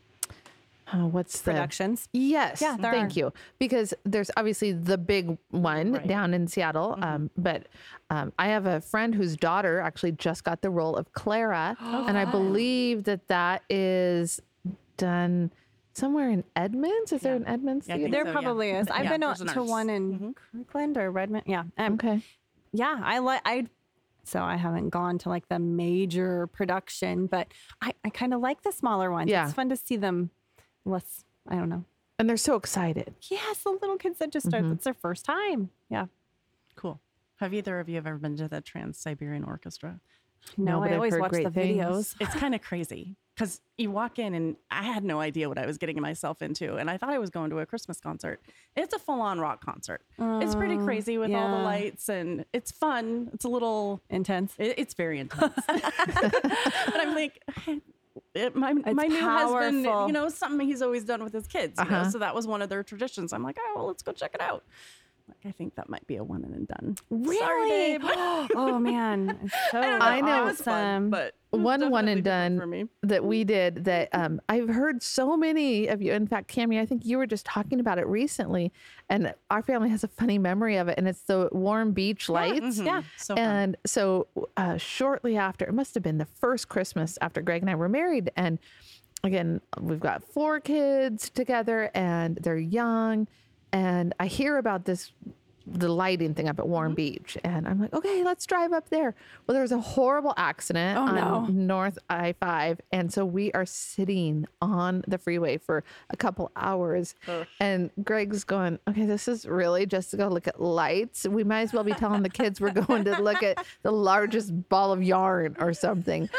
uh, what's the productions? Yes. Yeah, thank are. you. Because there's obviously the big one right. down in Seattle. Mm-hmm. Um, but um, I have a friend whose daughter actually just got the role of Clara. Oh, and wow. I believe that that is done somewhere in Edmonds. Is yeah. there an Edmonds? Yeah, there so, probably yeah. is. I've yeah, been to nurse. one in mm-hmm. Kirkland or Redmond. Yeah. Um, okay. Yeah, I like I so I haven't gone to like the major production, but I, I kind of like the smaller ones. Yeah. It's fun to see them less, I don't know. And they're so excited. Yes, the little kids that just start. Mm-hmm. It's their first time. Yeah. Cool. Have either of you ever been to the Trans-Siberian Orchestra? No, no I always watch the things. videos. It's kind of crazy because you walk in and I had no idea what I was getting myself into. And I thought I was going to a Christmas concert. It's a full on rock concert. Uh, it's pretty crazy with yeah. all the lights and it's fun. It's a little intense. It, it's very intense. But I'm like, it, my, my new powerful. husband, you know, something he's always done with his kids. You uh-huh. know? So that was one of their traditions. I'm like, oh, well, let's go check it out. Like, I think that might be a one and done. Really? Sorry, babe. Oh, man. It's so I know. Awesome. Fun, but one one and done for me. that we did that um, I've heard so many of you. In fact, Cammy, I think you were just talking about it recently. And our family has a funny memory of it. And it's the Warm Beach lights. Yeah. Mm-hmm. yeah so and fun. so uh, shortly after, it must have been the first Christmas after Greg and I were married. And again, we've got four kids together and they're young. And I hear about this, the lighting thing up at Warm mm-hmm. Beach. And I'm like, okay, let's drive up there. Well, there was a horrible accident oh, on no. North I five. And so we are sitting on the freeway for a couple hours. Ugh. And Greg's going, okay, this is really just to go look at lights. We might as well be telling the kids we're going to look at the largest ball of yarn or something.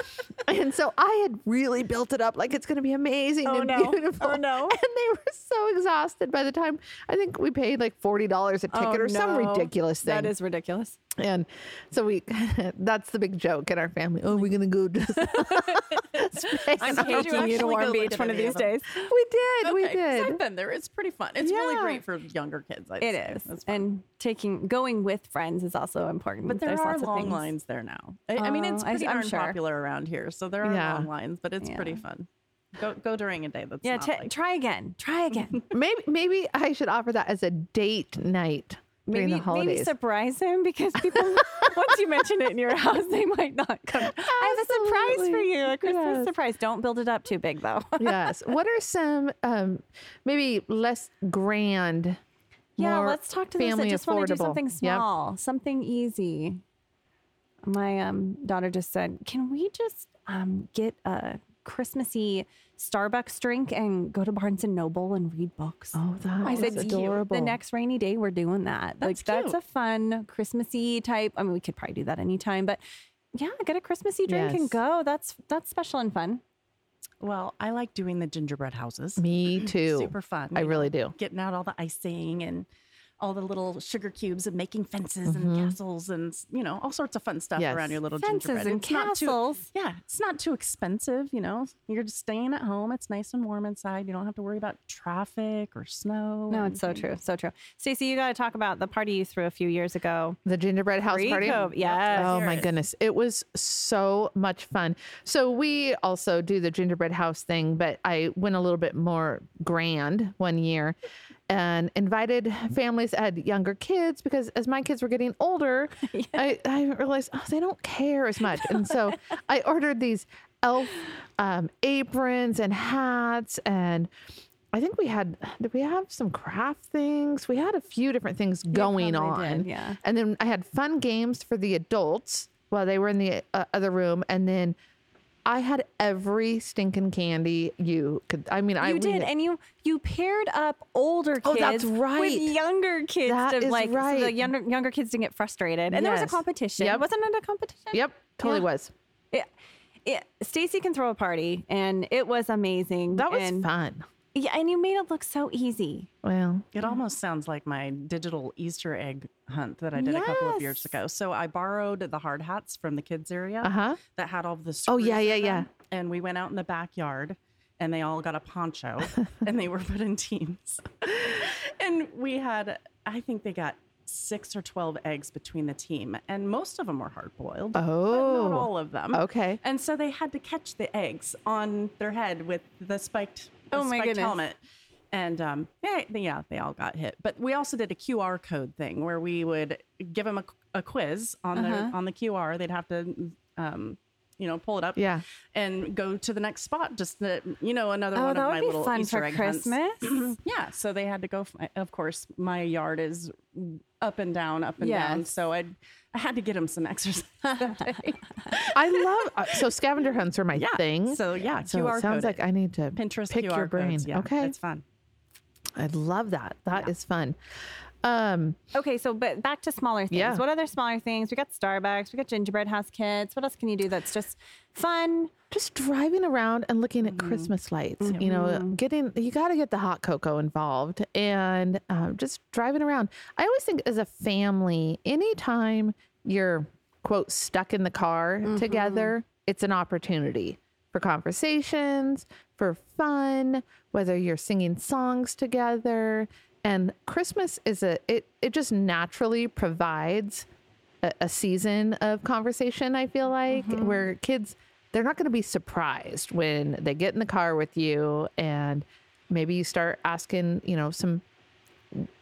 And so I had really built it up like it's going to be amazing oh, and no. beautiful. Oh, no. And they were so exhausted by the time. I think we paid like forty dollars a ticket oh, or no. something. Ridiculous thing. That is ridiculous. And so we, that's the big joke in our family. Oh, we're going to go to I'm taking you to Warm Beach one of these days. We did. Okay. We did. I've been there. It's pretty fun. It's yeah. really great for younger kids. I'd it say. is. And taking, going with friends is also important. But there There's are lots long of lines there now. I, uh, I mean, it's pretty darn sure. popular around here. So there are yeah. long lines, but it's yeah. pretty fun. Go go during a day. That's yeah, not t- like... Try again. Try again. Maybe Maybe I should offer that as a date night. Maybe, the maybe surprise him because people, once you mention it in your house, they might not come. Absolutely. I have a surprise for you, a Christmas yes. surprise. Don't build it up too big, though. Yes. What are some um, maybe less grand, yeah, more let's talk to family this. I just affordable. want to do something small, yep. something easy. My um, daughter just said, can we just um, get a Christmassy Starbucks drink and go to Barnes and Noble and read books? Oh, that's adorable. The next rainy day, we're doing that. That's like cute. That's a fun Christmassy type. I mean, we could probably do that anytime, but yeah, get a Christmassy drink yes. and go. That's that's special and fun. Well, I like doing the gingerbread houses. Me too. Super fun. I really do. Getting out all the icing and all the little sugar cubes and making fences mm-hmm. and castles and, you know, all sorts of fun stuff yes. around your little fences gingerbread. And it's castles. Not too, yeah. It's not too expensive. You know, you're just staying at home. It's nice and warm inside. You don't have to worry about traffic or snow. No, it's so true. So true. Stacy, you got to talk about the party you threw a few years ago. The gingerbread house Rico. party. Yes. Oh my goodness. It was so much fun. So we also do the gingerbread house thing, but I went a little bit more grand one year and invited families that had younger kids, because as my kids were getting older, yeah. I, I realized, oh, they don't care as much. And so I ordered these elf um, aprons and hats, and I think we had, did we have some craft things? We had a few different things going on. Did, yeah. And then I had fun games for the adults while they were in the uh, other room. And then I had every stinking candy you could. I mean, you I did, and you you paired up older kids oh, that's right. with younger kids. That to, is like, right. So the younger younger kids didn't get frustrated, and yes. there was a competition. Yep. Wasn't it a competition? Yep, totally yeah. was. Yeah, yeah. Stacy can throw a party, and it was amazing. That was and fun. Yeah, and you made it look so easy. Well, it yeah. almost sounds like my digital Easter egg hunt that I did yes. a couple of years ago. So I borrowed the hard hats from the kids area uh-huh. that had all of the screws. Oh, yeah, yeah, yeah. And we went out in the backyard and they all got a poncho and they were put in teams. And we had, I think they got six or twelve eggs between the team. And most of them were hard boiled. Oh, but not all of them. Okay. And so they had to catch the eggs on their head with the spiked Oh my goodness. Helmet. And um, yeah, yeah, they all got hit. But we also did a Q R code thing where we would give them a, a quiz on uh-huh. the on the Q R. They'd have to, um, you know, pull it up yeah. and go to the next spot. Just, the, you know, another oh, one of my little Easter egg hunts. Oh, that would be fun for Christmas. Yeah. So they had to go. F- of course, my yard is up and down, up and yes. down. So I'd, I had to get him some exercise that day. I love, uh, so scavenger hunts are my yeah. thing. So yeah, so Q R it sounds coded. Like I need to Pinterest pick Q R your brain. Codes, yeah. Okay. It's fun. I love that. That yeah. is fun. Um, okay, so but back to smaller things. Yeah. What other smaller things? We got Starbucks. We got gingerbread house kits. What else can you do that's just fun? Just driving around and looking at mm-hmm. Christmas lights. Mm-hmm. You know, getting you got to get the hot cocoa involved, and um, just driving around. I always think as a family, anytime you're quote stuck in the car mm-hmm. together, it's an opportunity for conversations, for fun. Whether you're singing songs together. And Christmas is a, it, it just naturally provides a, a season of conversation, I feel like, mm-hmm. where kids, they're not going to be surprised when they get in the car with you and maybe you start asking, you know, some,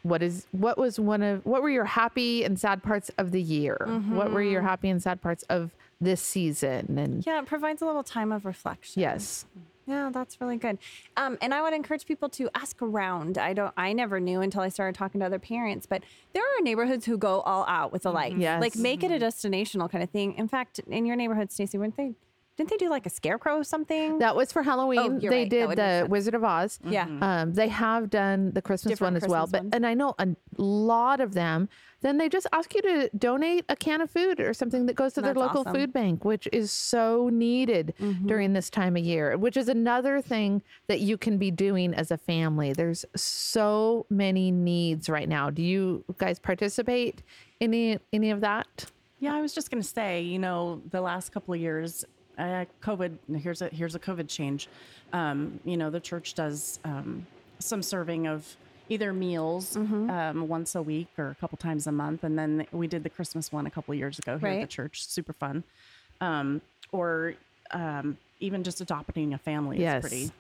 what is, what was one of, what were your happy and sad parts of the year? Mm-hmm. What were your happy and sad parts of this season? And yeah, it provides a little time of reflection. Yes. Yeah, that's really good. Um, and I would encourage people to ask around. I don't. I never knew until I started talking to other parents, but there are neighborhoods who go all out with the lights. Yes. Like make it a destinational kind of thing. In fact, in your neighborhood, Stacy, weren't they? Didn't they do like a scarecrow or something? That was for Halloween. Oh, they right. did the Wizard of Oz. Yeah. Mm-hmm. Um, they have done the Christmas Different one as Christmas well. But ones. And I know a lot of them, then they just ask you to donate a can of food or something that goes to That's their local awesome. Food bank, which is so needed mm-hmm. during this time of year, which is another thing that you can be doing as a family. There's so many needs right now. Do you guys participate in any, any of that? Yeah, I was just going to say, you know, the last couple of years, Uh, COVID, here's a here's a COVID change. Um, you know, the church does um, some serving of either meals mm-hmm. um, once a week or a couple times a month. And then we did the Christmas one a couple years ago here right. at the church. Super fun. Um, or um, even just adopting a family yes. is pretty,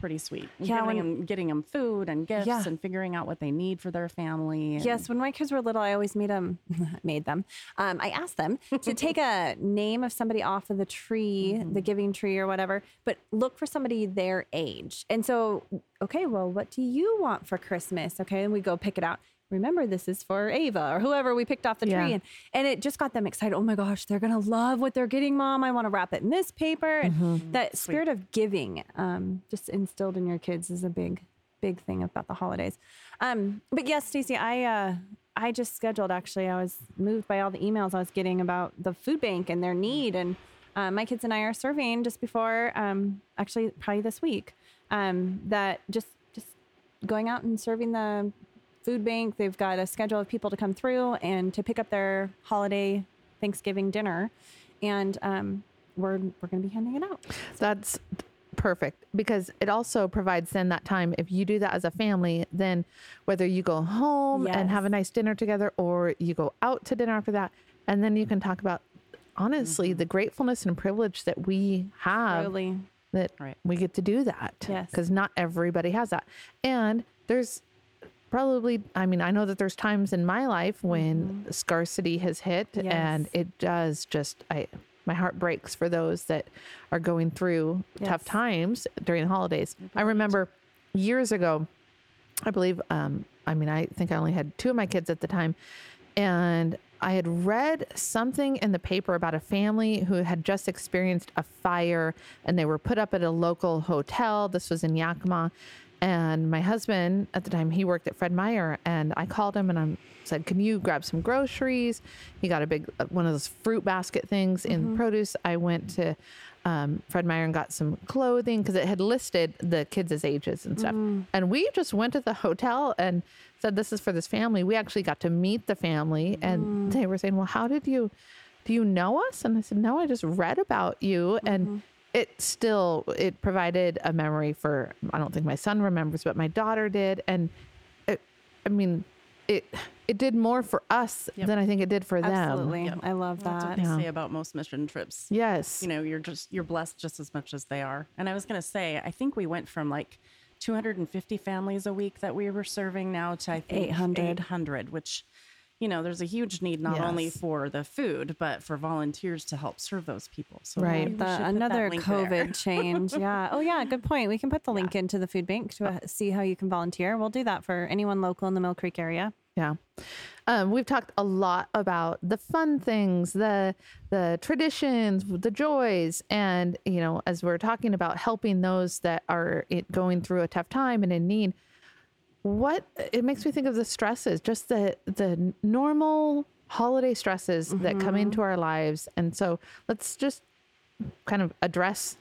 pretty sweet. Yeah, giving when, them, getting them food and gifts yeah. and figuring out what they need for their family. And yes. When my kids were little, I always made them, made them. Um, I asked them to take a name of somebody off of the tree, mm-hmm. the giving tree or whatever, but look for somebody their age. And so, okay, well, what do you want for Christmas? Okay. And we go pick it out. Remember, this is for Ava or whoever we picked off the yeah. tree. And, and it just got them excited. Oh my gosh, they're going to love what they're getting, Mom. I want to wrap it in this paper. And mm-hmm. that Sweet. Spirit of giving um, just instilled in your kids is a big, big thing about the holidays. Um, but yes, Stacy, I, uh, I just scheduled, actually, I was moved by all the emails I was getting about the food bank and their need. And uh, my kids and I are surveying just before, um, actually probably this week, um, that just, just going out and serving the food bank. They've got a schedule of people to come through and to pick up their holiday Thanksgiving dinner. And um, we're we're going to be handing it out. So. That's perfect, because it also provides then that time. If you do that as a family, then whether you go home yes. and have a nice dinner together, or you go out to dinner after that, and then you can talk about, honestly, mm-hmm. the gratefulness and privilege that we have Truly. that right. we get to do that, because yes. not everybody has that. And there's probably, I mean, I know that there's times in my life when mm-hmm. scarcity has hit yes. and it does just, I, my heart breaks for those that are going through yes. tough times during the holidays. I remember years ago, I believe, um, I mean, I think I only had two of my kids at the time, and I had read something in the paper about a family who had just experienced a fire, and they were put up at a local hotel. This was in Yakima. And my husband at the time, he worked at Fred Meyer, and I called him and I said, can you grab some groceries? He got a big, one of those fruit basket things mm-hmm. in produce. I went to um, Fred Meyer and got some clothing, because it had listed the kids' ages and stuff. Mm. And we just went to the hotel and said, this is for this family. We actually got to meet the family, and mm. they were saying, well, how did you, do you know us? And I said, no, I just read about you. Mm-hmm. And it still, it provided a memory for, I don't think my son remembers, but my daughter did. And it, I mean, it, it did more for us yep. than I think it did for Absolutely. them. Absolutely. Yep. I love that. That's what they yeah. say about most mission trips. Yes. You know, you're just, you're blessed just as much as they are. And I was going to say, I think we went from like two hundred fifty families a week that we were serving now to, I think, eight hundred, which, you know, there's a huge need not yes. only for the food, but for volunteers to help serve those people. So right. The, another COVID change. Yeah. Oh, yeah. Good point. We can put the yeah. link into the food bank to uh, see how you can volunteer. We'll do that for anyone local in the Mill Creek area. Yeah. Um, we've talked a lot about the fun things, the the traditions, the joys. And, you know, as we're talking about helping those that are it going through a tough time and in need, what it makes me think of the stresses, just the the normal holiday stresses mm-hmm. that come into our lives. And so let's just kind of address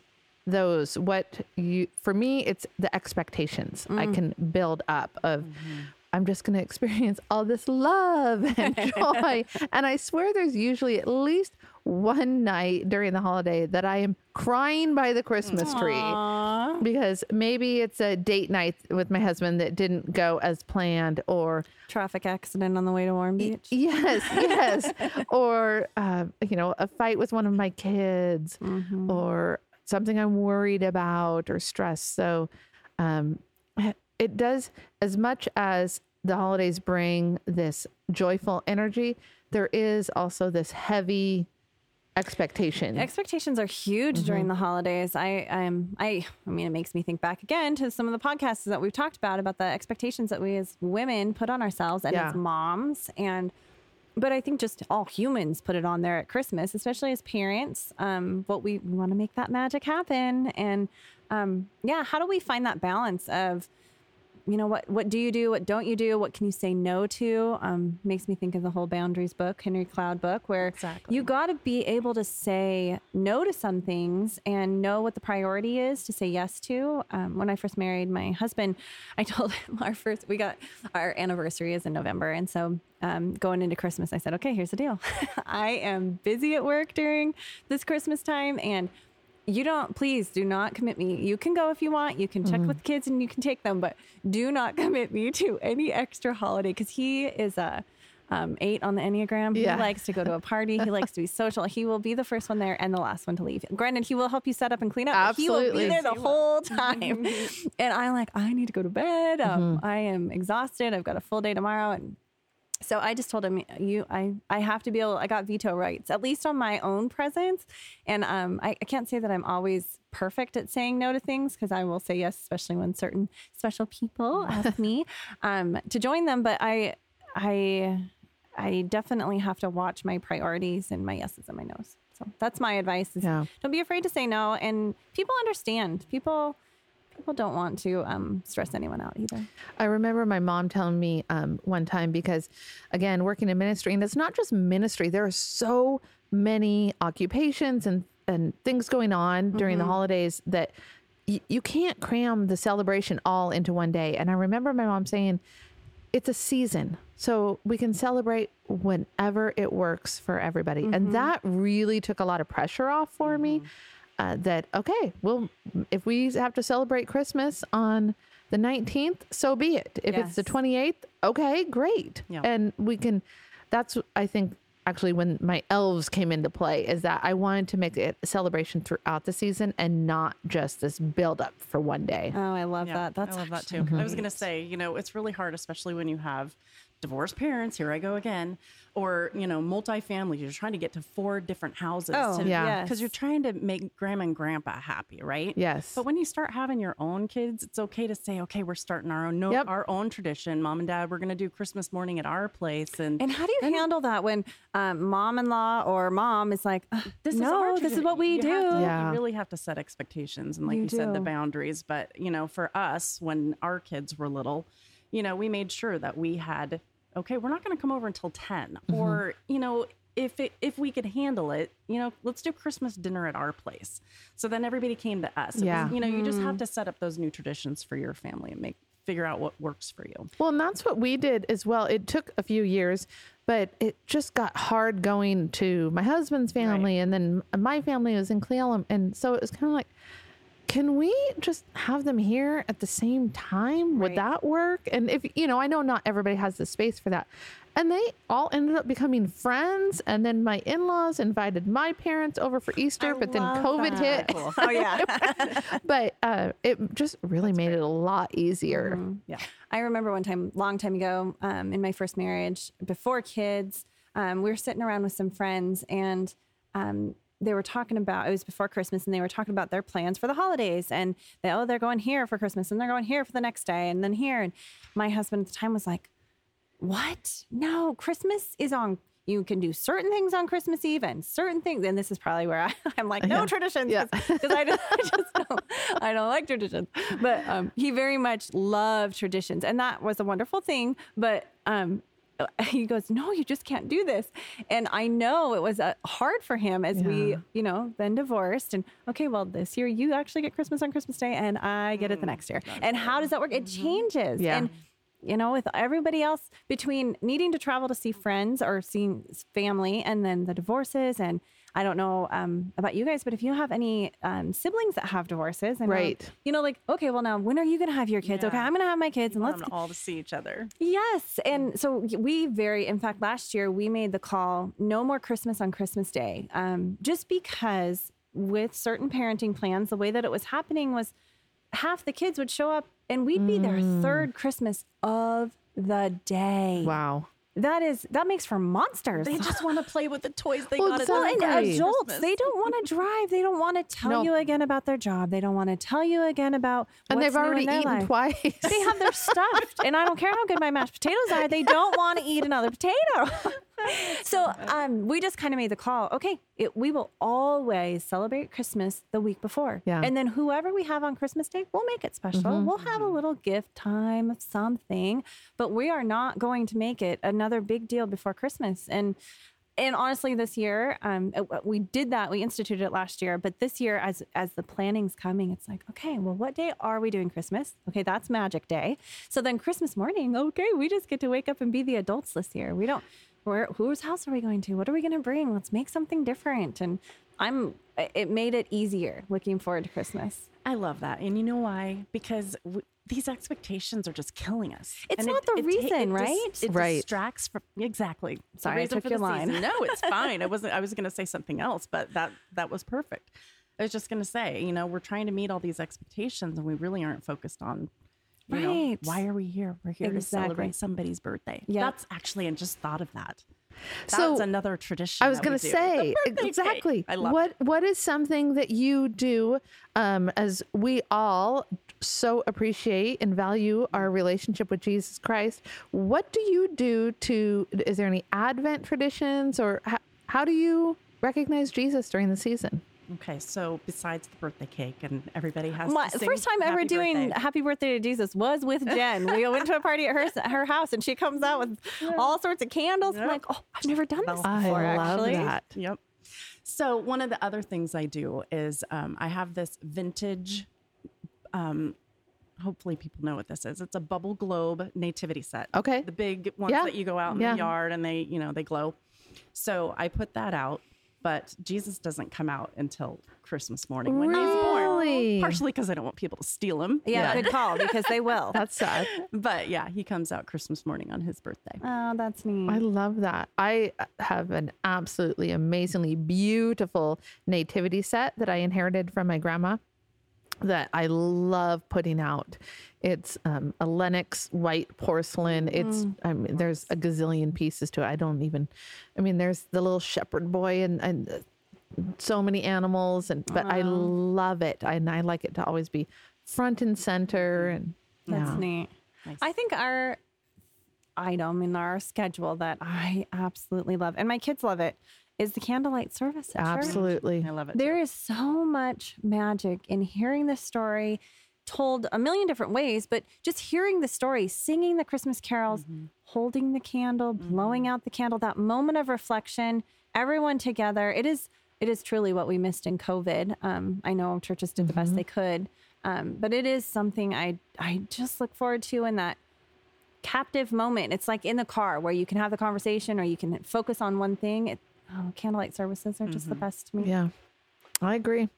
those. What you, for me, it's the expectations mm. I can build up of mm-hmm. I'm just going to experience all this love and joy. And I swear there's usually at least one night during the holiday that I am crying by the Christmas tree Aww. because maybe it's a date night with my husband that didn't go as planned, or traffic accident on the way to Warm Beach. Y- yes. Yes. Or, uh, you know, a fight with one of my kids mm-hmm. or something I'm worried about or stressed. So, um, it does, as much as the holidays bring this joyful energy, there is also this heavy expectation. Expectations are huge mm-hmm. during the holidays. I, I'm, I, I mean, it makes me think back again to some of the podcasts that we've talked about, about the expectations that we as women put on ourselves and yeah. as moms. And, but I think just all humans put it on there at Christmas, especially as parents. Um, but we, we want to make that magic happen. And, um, yeah, how do we find that balance of, you know, what, what do you do? What don't you do? What can you say no to? Um, makes me think of the whole Boundaries book, Henry Cloud book, where exactly. you got to be able to say no to some things and know what the priority is to say yes to. Um, when I first married my husband, I told him our first, we got our anniversary is in November. And so, um, going into Christmas, I said, okay, here's the deal. I am busy at work during this Christmas time, and you don't, please do not commit me. You can go if you want. You can check mm. with the kids and you can take them, but do not commit me to any extra holiday, because he is a um, eight on the Enneagram. Yeah. He likes to go to a party. He likes to be social. He will be the first one there and the last one to leave. Granted, he will help you set up and clean up. Absolutely. But he will be there the whole time. And I'm like, I need to go to bed. Um, mm-hmm. I am exhausted. I've got a full day tomorrow. And so I just told him, you, I, I have to be able, I got veto rights, at least on my own presence. And um, I, I can't say that I'm always perfect at saying no to things, because I will say yes, especially when certain special people ask me um, to join them. But I, I, I definitely have to watch my priorities and my yeses and my nos. So that's my advice is yeah. don't be afraid to say no. And people understand. People People don't want to um, stress anyone out either. I remember my mom telling me um, one time, because, again, working in ministry, and it's not just ministry. There are so many occupations and, and things going on during mm-hmm. the holidays that y- you can't cram the celebration all into one day. And I remember my mom saying, it's a season, so we can celebrate whenever it works for everybody. Mm-hmm. And that really took a lot of pressure off for mm-hmm. me. Uh, that, okay, well, if we have to celebrate Christmas on the nineteenth, so be it. If yes. it's the twenty-eighth, okay, great. Yeah. And we can, that's, I think, actually when my elves came into play, is that I wanted to make it a celebration throughout the season and not just this build up for one day. Oh, I love yeah, that. That's I love that too. Great. I was going to say, you know, it's really hard, especially when you have divorced parents, here I go again, or, you know, multi-family, you're trying to get to four different houses. Oh, to, yeah. Because you're trying to make grandma and grandpa happy, right? Yes. But when you start having your own kids, it's okay to say, okay, we're starting our own no, yep. our own tradition. Mom and dad, we're going to do Christmas morning at our place. And and how do you handle that when um, mom-in-law or mom is like, this no, is this is what we you do. To, yeah. You really have to set expectations. And like you, you said, the boundaries. But, you know, for us, when our kids were little, you know, we made sure that we had... okay, we're not going to come over until ten. Mm-hmm. Or, you know, if it, if we could handle it, you know, let's do Christmas dinner at our place. So then everybody came to us. Yeah. Was, you know, mm. you just have to set up those new traditions for your family and make figure out what works for you. Well, and that's what we did as well. It took a few years, but it just got hard going to my husband's family. Right. And then my family was in Clealum. And so it was kind of like, can we just have them here at the same time? Would right. that work? And if, you know, I know not everybody has the space for that. And they all ended up becoming friends. And then my in-laws invited my parents over for Easter, I but then COVID that. hit. Cool. Oh, yeah. But uh, it just really That's made great. it a lot easier. Mm-hmm. Yeah. I remember one time, long time ago, um, in my first marriage, before kids, um, we were sitting around with some friends and, um, they were talking about, it was before Christmas, and they were talking about their plans for the holidays, and they, oh, they're going here for Christmas, and they're going here for the next day, and then here. And my husband at the time was like, what? No, Christmas is on, you can do certain things on Christmas Eve and certain things. And this is probably where I, I'm like, no yeah. traditions. Because yeah. I, I just don't, I don't like traditions. But um, he very much loved traditions. And that was a wonderful thing. But um he goes, no, you just can't do this. And I know it was uh, hard for him as yeah. we, you know, then divorced. And okay, well, this year you actually get Christmas on Christmas Day and I get mm, it the next year. And how does that work? It changes. Yeah. And, you know, with everybody else, between needing to travel to see friends or seeing family and then the divorces. And I don't know um, about you guys, but if you have any um, siblings that have divorces, and right. like, you know, like, okay, well now, when are you going to have your kids? Yeah. Okay, I'm going to have my kids, you and want let's them all to see each other. Yes. And so we very, in fact, last year we made the call, no more Christmas on Christmas Day. Um, just because with certain parenting plans, the way that it was happening was half the kids would show up and we'd be mm. their third Christmas of the day. Wow. That is, that makes for monsters. They just want to play with the toys they well, got exactly. at the and adults, Christmas. They don't want to drive. They don't want to tell nope. you again about their job. They don't want to tell you again about and what's they've already eaten life. Twice. They have their stuffed, and I don't care how good my mashed potatoes are. They don't want to eat another potato. So um, we just kind of made the call. Okay, it, we will always celebrate Christmas the week before. Yeah. And then whoever we have on Christmas Day, we'll make it special. Mm-hmm. We'll have a little gift time of something, but we are not going to make it another big deal before Christmas. And and honestly, this year, um, it, we did that. We instituted it last year. But this year, as as the planning's coming, it's like, okay, well, what day are we doing Christmas? Okay, that's Magic Day. So then Christmas morning, okay, we just get to wake up and be the adults this year. We don't... Where, whose house are we going to? What are we going to bring? Let's make something different. And I'm, it made it easier looking forward to Christmas. I love that. And you know why? Because w- these expectations are just killing us. It's and not it, the it, reason, it, it right? Dis- it right. distracts from, exactly. Sorry, I took your line. Season. No, it's fine. I wasn't, I was going to say something else, but that, that was perfect. I was just going to say, you know, we're trying to meet all these expectations and we really aren't focused on You right. know, why are we here? We're here exactly. to celebrate somebody's birthday. Yep. That's actually, I just thought of that. That's so, another tradition. I was going to say, exactly. Cake. I love what, it. What is something that you do um, as we all so appreciate and value our relationship with Jesus Christ? What do you do to, is there any Advent traditions or how, how do you recognize Jesus during the season? Okay, so besides the birthday cake and everybody has My, to sing first time ever doing birthday. Happy birthday to Jesus was with Jen. We went to a party at her her house and she comes out with yeah. all sorts of candles. Yep. I'm like, oh, I've never done this I before, love actually. That. Yep. So one of the other things I do is um, I have this vintage um, hopefully people know what this is. It's a bubble globe nativity set. Okay. The big ones yeah. that you go out in yeah. the yard and they, you know, they glow. So I put that out, but Jesus doesn't come out until Christmas morning when really? he's born. Partially because I don't want people to steal him. Yeah, yeah. Good call, because they will. That's sad. But yeah, he comes out Christmas morning on his birthday. Oh, that's neat. I love that. I have an absolutely amazingly beautiful nativity set that I inherited from my grandma that I love putting out. It's um, a Lenox white porcelain. It's mm. I mean, there's a gazillion pieces to it. I don't even, I mean, there's the little shepherd boy and, and so many animals, and but oh. I love it. I, and I like it to always be front and center. And that's yeah. neat. Nice. I think our item in our schedule that I absolutely love, and my kids love it, is the candlelight service. Absolutely. Church. I love it. There too. Is so much magic in hearing the story told a million different ways, but just hearing the story, singing the Christmas carols, mm-hmm. holding the candle, mm-hmm. blowing out the candle, that moment of reflection, everyone together. It is it is truly what we missed in COVID. Um, I know churches did the mm-hmm. best they could, um, but it is something I I just look forward to in that captive moment. It's like in the car where you can have the conversation or you can focus on one thing. It, Oh, candlelight services are just mm-hmm. the best to me. Yeah, I agree.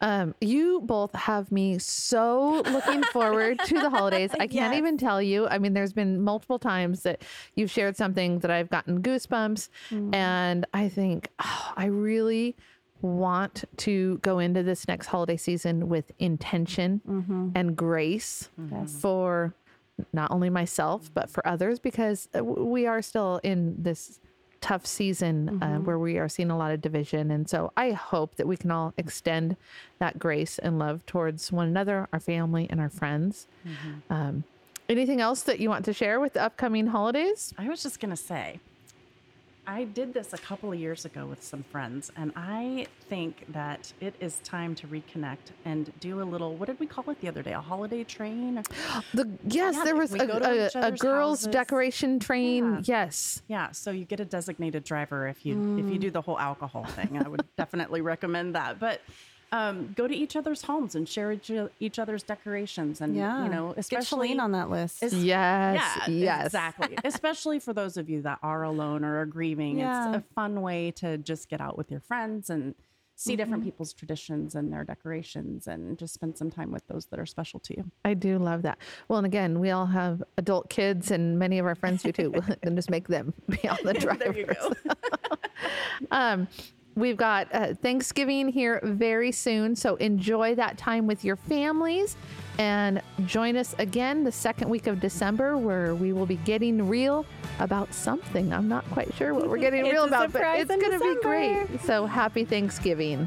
Um, you both have me so looking forward to the holidays. I can't yes. even tell you. I mean, there's been multiple times that you've shared something that I've gotten goosebumps. Mm. And I think, oh, I really want to go into this next holiday season with intention mm-hmm. and grace mm-hmm. for not only myself, but for others, because we are still in this tough season mm-hmm. uh, where we are seeing a lot of division. And so I hope that we can all extend that grace and love towards one another, our family, and our friends. Mm-hmm. Um, anything else that you want to share with the upcoming holidays? I was just going to say, I did this a couple of years ago with some friends, and I think that it is time to reconnect and do a little, what did we call it the other day? A holiday train? The, yes, yeah, there was a, a, a girls' houses. Decoration train. Yeah. Yes. Yeah. So you get a designated driver if you mm. if you do the whole alcohol thing. I would definitely recommend that. But um, go to each other's homes and share each, each other's decorations, and yeah. you know, especially get Shaleen on that list. Yes, yeah, yes, exactly. Especially for those of you that are alone or are grieving, yeah. it's a fun way to just get out with your friends and see mm-hmm. different people's traditions and their decorations, and just spend some time with those that are special to you. I do love that. Well, and again, we all have adult kids, and many of our friends do too, and just make them be on the drivers. There you go. um, We've got uh, Thanksgiving here very soon, so enjoy that time with your families, and join us again the second week of December, where we will be getting real about something. I'm not quite sure what we're getting real about, but it's going to be great. So happy Thanksgiving.